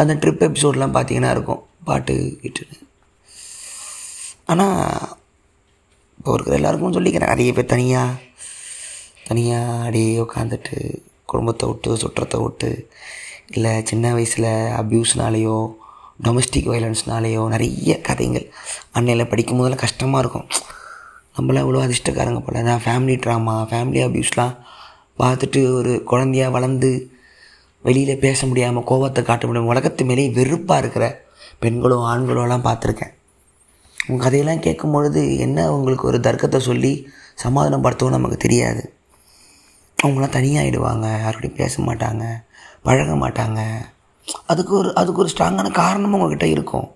அந்த ட்ரிப் எபிசோடெலாம் பார்த்திங்கன்னா இருக்கும் பாட்டு கேட்டு. ஆனால் இப்போ இருக்கிற எல்லாருக்கும் சொல்லிக்கிறேன், நிறைய பேர் தனியாக அப்படியே உட்காந்துட்டு குடும்பத்தை விட்டு சுற்றத்தை விட்டு இல்லை சின்ன வயசில் அப்யூஸ்னாலேயோ டொமஸ்டிக் வயலன்ஸ்னாலேயோ நிறைய கதைகள். ஆன்லைனில் படிக்கும் போதெல்லாம் கஷ்டமாக இருக்கும். நம்மளாம் இவ்வளோ அதிர்ஷ்டக்காரங்க போல தான். ஃபேமிலி ட்ராமா, ஃபேமிலி அப்யூஸ்லாம் பார்த்துட்டு ஒரு குழந்தையாக வளர்ந்து வெளியில் பேச முடியாமல் கோபத்தை காட்ட முடியாமல் உலகத்து மேலேயே வெறுப்பாக இருக்கிற பெண்களோ ஆண்களோலாம் பார்த்துருக்கேன். உங்கள் கதையெல்லாம் கேட்கும் பொழுது என்ன அவங்களுக்கு ஒரு தர்க்கத்தை சொல்லி சமாதானப்படுத்தவும் நமக்கு தெரியாது. அவங்களாம் தனியாகிடுவாங்க, யாரோடையும் பேச மாட்டாங்க, பழக மாட்டாங்க. அதுக்கு ஒரு ஸ்ட்ராங்கான காரணமும் உங்கள்கிட்ட இருக்கும்.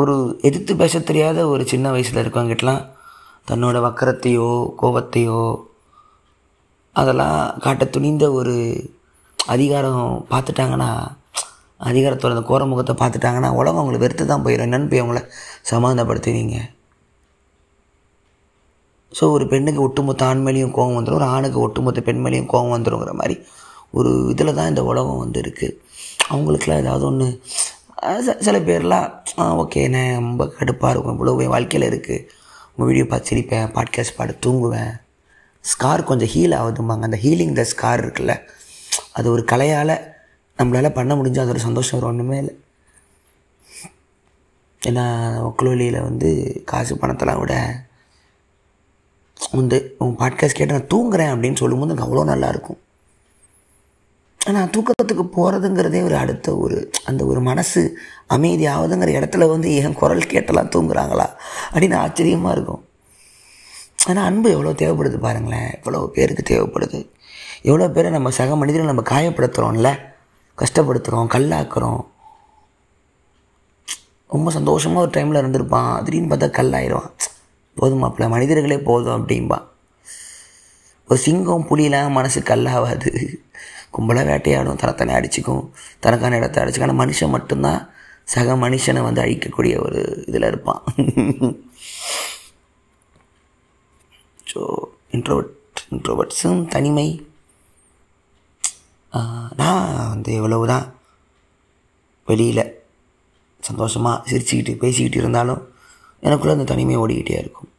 ஒரு எதிர்த்து பேச தெரியாத ஒரு சின்ன வயசில் இருக்கவங்ககிட்டலாம் தன்னோட வக்கரத்தையோ கோபத்தையோ அதெல்லாம் காட்ட துணிந்த ஒரு அதிகாரம் பார்த்துட்டாங்கன்னா, அதிகாரத்தோட அந்த கோரமுகத்தை பார்த்துட்டாங்கன்னா உலகம் அவங்களை வெறுத்து தான் போயிடும். என்னென்னு போய் அவங்கள சமாதானப்படுத்துவீங்க? ஸோ ஒரு பெண்ணுக்கு ஒட்டுமொத்த ஆண்மையிலையும் கோபம் வந்துடும், ஒரு ஆணுக்கு ஒட்டுமொத்த பெண்மையிலையும் கோபம் வந்துடுங்கிற மாதிரி ஒரு இதில் தான் இந்த உலகம் வந்து இருக்குது. அவங்களுக்குலாம் ஏதாவது ஒன்று சில பேர்லாம் ஓகே நான் ரொம்ப கடுப்பாக இருக்கும், இவ்வளோ என் வாழ்க்கையில் இருக்குது, உங்கள் வீடியோ பார்த்து சிரிப்பேன், பாட்காஸ்ட் பாட்டு தூங்குவேன், ஸ்கார் கொஞ்சம் ஹீல் ஆகுதும்பாங்க. அந்த ஹீலிங் த ஸ்கார் இருக்குல்ல, அது ஒரு கலையால் நம்மளால் பண்ண முடிஞ்சால் அது ஒரு சந்தோஷம். ஒரு ஒன்றுமே இல்லை. ஏன்னா ஒக்லோலியில் வந்து காசு பணத்தெல்லாம் விட வந்து உங்கள் பாட்காஸ்ட் கேட்டு நான் தூங்குறேன் அப்படின்னு சொல்லும்போது எனக்கு அவ்வளோ நல்லாயிருக்கும். ஆனால் தூக்கத்துக்கு போகிறதுங்கிறதே ஒரு அடுத்த ஒரு அந்த ஒரு மனசு அமைதியாவதுங்கிற இடத்துல வந்து என் குரல் கேட்டெல்லாம் தூங்குறாங்களா அப்படின்னு ஆச்சரியமாக இருக்கும். ஆனால் அன்பு எவ்வளோ தேவைப்படுது பாருங்களேன், எவ்வளோ பேருக்கு தேவைப்படுது. எவ்வளோ பேரை நம்ம சக மனிதர்கள் நம்ம காயப்படுத்துகிறோம்ல, கஷ்டப்படுத்துகிறோம், கல்லாக்குறோம். ரொம்ப சந்தோஷமாக ஒரு டைமில் இருந்திருப்பான், திடீர்னு பார்த்தா கல்லாயிடுவான். போதுமாப்பில் மனிதர்களே போதும் அப்படிம்பான். ஒரு சிங்கம் புலியெலாம் மனசு கல்லாகாது, கும்பலாக வேட்டையாடும், தனத்தானே அடிச்சுக்கும், தனக்கான இடத்த அடிச்சுக்கும். ஆனால் மனுஷன் மட்டும்தான் சக மனுஷனை வந்து அழிக்கக்கூடிய ஒரு இதில் இருப்பான். ஸோ இன்ட்ரோவர்ட்ஸும் தனிமை. நான் வந்து எவ்வளவு தான் வெளியில் சந்தோஷமாக சிரிச்சுக்கிட்டு பேசிக்கிட்டு இருந்தாலும் எனக்குள்ளே அந்த தனிமையை ஓடிக்கிட்டே இருக்கும்.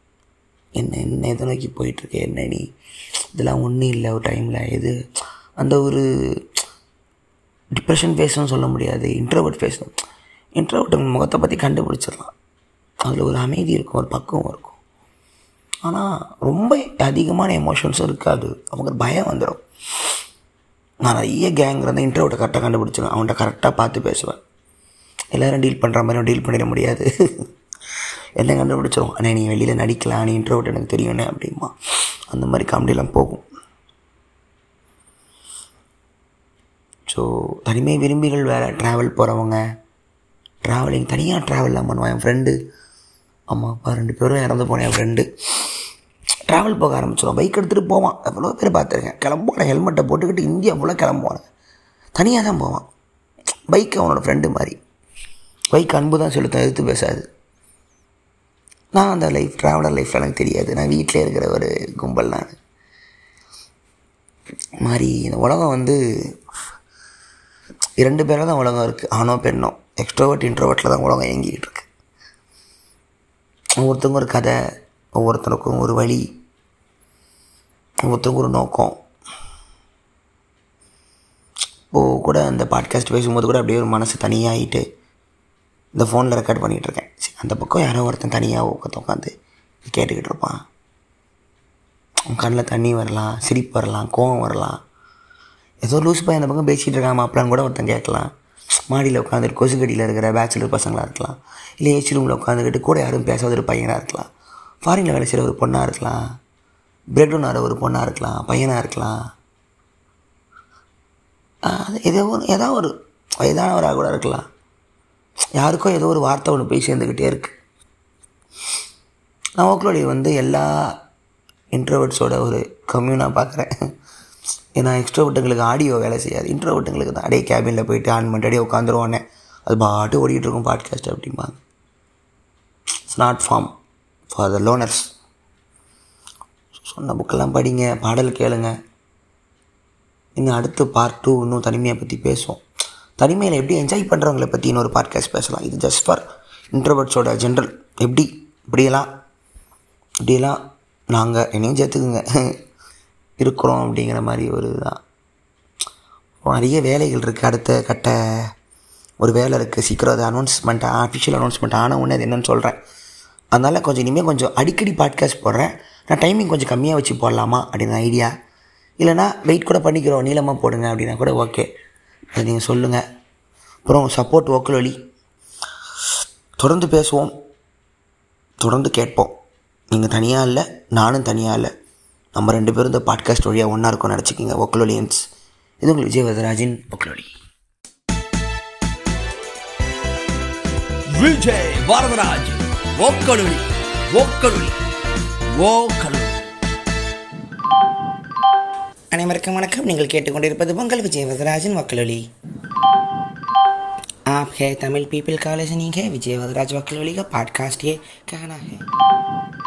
என்ன எதை நோக்கி போயிட்டுருக்கேன், என்ன நீ இதெல்லாம் ஒன்றும் இல்லை ஒரு டைமில் எது அந்த ஒரு டிப்ரெஷன் ஃபேஸ்னு சொல்ல முடியாது, இன்ட்ரோவர்ட் ஃபேஸ். இன்ட்ரோவர்ட் முகத்தை பற்றி கண்டுபிடிச்சிடலாம், அதில் ஒரு அமைதி இருக்கும், ஒரு பக்குவம் இருக்கும். ஆனால் ரொம்ப அதிகமான எமோஷன்ஸும் இருக்காது, அவங்க பயம் வந்துடும். நான் நிறைய கேங் இருந்தால் இன்ட்ரோவர்ட்டை கரெக்டாக கண்டுபிடிச்சிடும், அவன்கிட்ட கரெக்டாக பார்த்து பேசுவேன். எல்லோரும் டீல் பண்ணுற மாதிரி டீல் பண்ணிட முடியாது, என்ன கண்டுபிடிச்சிடும். ஆனால் நீ வெளியில் நடிக்கலாம், நீ இன்ட்ரோவர்ட் எனக்கு தெரியும்னே அப்படிமா, அந்த மாதிரி காமெடியெலாம் போகும். ஸோ தனிமை விரும்பிகள் வேறு, ட்ராவல் போகிறவங்க, ட்ராவலிங் தனியாக ட்ராவல்லாம் பண்ணுவான். என் ஃப்ரெண்டு, ஆமாம் அப்பா ரெண்டு பேரும் இறந்து போனேன், என் ஃப்ரெண்டு ட்ராவல் போக ஆரம்பிச்சிடும். பைக் எடுத்துகிட்டு போவான், எவ்வளோ பேர் பார்த்துருக்கேன். கிளம்புவான ஹெல்மெட்டை போட்டுக்கிட்டு இந்தியா ஃபுல்லாக கிளம்புவாங்க, தனியாக தான் போவான். பைக் அவனோட ஃப்ரெண்டு மாதிரி, பைக் அன்பு தான் செலுத்தம், எதிர்த்து பேசாது. நான் அந்த லைஃப் ட்ராவலர் லைஃப்பில் எனக்கு தெரியாது, நான் வீட்டில் இருக்கிற ஒரு கும்பல் நான் மாதிரி. இந்த உலகம் வந்து இரண்டு பேராக தான் உலகம் இருக்குது, ஆனோ பெண்ணோ, எக்ஸ்ட்ரோவர்ட் இன்ட்ரோவர்ட்டில் தான் உலகம் இயங்கிக்கிட்டு இருக்கு. ஒவ்வொருத்தவங்க ஒரு கதை, ஒவ்வொருத்தருக்கும் ஒரு வழி, ஒவ்வொருத்தருக்கும் ஒரு நோக்கம். இப்போது கூட அந்த பாட்காஸ்ட் பேசும்போது கூட அப்படியே ஒரு மனசு தனியாகிட்டு இந்த ஃபோனில் ரெக்கார்ட் பண்ணிகிட்ருக்கேன். சரி, அந்த பக்கம் யாரோ ஒருத்தன் தனியாக உட்காந்து கேட்டுக்கிட்டு இருப்பான். அவன் கண்ணில் தண்ணி வரலாம், சிரிப்பு வரலாம், கோவம் வரலாம், ஏதோ லூஸ் பாய் அந்த பக்கம் பேசிகிட்டு இருக்கான் மாப்பிள்ளான்னு கூட ஒருத்தன் கேட்கலாம். மாடியில் உட்காந்துட்டு கொசுக்கடியில் இருக்கிற பேச்சுலர் பசங்களாக இருக்கலாம், இல்லை ஏசி ரூமில் உட்காந்துக்கிட்டு கூட யாரும் பேசாத ஒரு பையனாக இருக்கலாம், ஃபாரினில் வேலை செய்கிற ஒரு பொண்ணாக இருக்கலாம், பிரெட் ஒன்றார ஒரு பொண்ணாக இருக்கலாம், பையனாக இருக்கலாம், ஏதோ ஒரு வயதானவராக கூட இருக்கலாம். யாருக்கோ ஏதோ ஒரு வார்த்தை ஒன்று போய் சேர்ந்துக்கிட்டே இருக்குது. நான் ஓக்லோடி வந்து எல்லா இன்ட்ரோவர்ட்ஸோட ஒரு கம்யூனாக பார்க்குறேன். ஏன்னா எக்ஸ்ட்ரோவர்ட்டுங்களுக்கு ஆடியோ வேலை செய்யாது, இன்ட்ரோவர்ட்டுங்களுக்கு தான். அடையே கேபினில் போயிட்டு ஆன் பண்ணிட்டு அடையே உட்காந்துருவோன்னே அது பாட்டு ஓடிக்கிட்டுருக்கும் பாட்காஸ்ட் அப்படிம்பாங்க. It's not form for the loners. சொன்ன புக்கெல்லாம் படிங்க, பாடல் கேளுங்க. இன்னும் அடுத்து பார்ட் 2 இன்னும் தனிமையை பற்றி பேசுவோம். தனிமையில் எப்படி என்ஜாய் பண்ணுறவங்கள பற்றி இன்னொரு பாட்காஸ்ட் பேசலாம். இது ஜஸ்ட் ஃபார் இன்ட்ரோவர்ட்ஸோட ஜென்ரல். இப்படியெல்லாம் நாங்கள் என்னையும் சேர்த்துக்குங்க இருக்கிறோம் அப்படிங்கிற மாதிரி ஒரு தான். நிறைய வேலைகள் இருக்குது, அடுத்த கட்ட ஒரு வேலை இருக்குது. சீக்கிரம் அது அனௌன்ஸ்மெண்ட், அஃபிஷியல் அனௌன்ஸ்மெண்ட் ஆனால் ஒன்று அது என்னென்னு சொல்கிறேன். அதனால் கொஞ்சம் இனிமேல் கொஞ்சம் அடிக்கடி பாட்காஸ்ட் போடுறேன். நான் டைமிங் கொஞ்சம் கம்மியாக வச்சு போடலாமா அப்படின்னு ஐடியா, இல்லைனா வெயிட் கூட பண்ணிக்கிறோம், நீளமாக போடுங்க அப்படின்னா கூட ஓகே, அது நீங்கள் சொல்லுங்கள். அப்புறம் சப்போர்ட் ஓக்கலி, தொடர்ந்து பேசுவோம், தொடர்ந்து கேட்போம். நீங்கள் தனியாக இல்லை, நானும் தனியாக இல்லை, நம்ம ரெண்டு பேரும் இந்த பாட்காஸ்ட் வழியாக ஒன்றா இருக்கும் நினச்சிக்கிங்க. ஓக்லோலியன்ஸ், இது உங்களுக்கு விஜய் வரதராஜன், ஓக்லோலி. விஜய் வரதராஜன், ஓக்லோலி, ஓக்லோலி, ஓக்லோலி. அனைவருக்கும் வணக்கம். நீங்கள் கேட்டுக்கொண்டிருப்பது பொங்கல் விஜய் வரதராஜன், வக்கலொலி. आप है தமிழ் பீப்பிள் காலேஜ், நீங்கள் விஜய் வரதராஜ் வக்கலொலி का பாட்காஸ்ட் ये कहना है.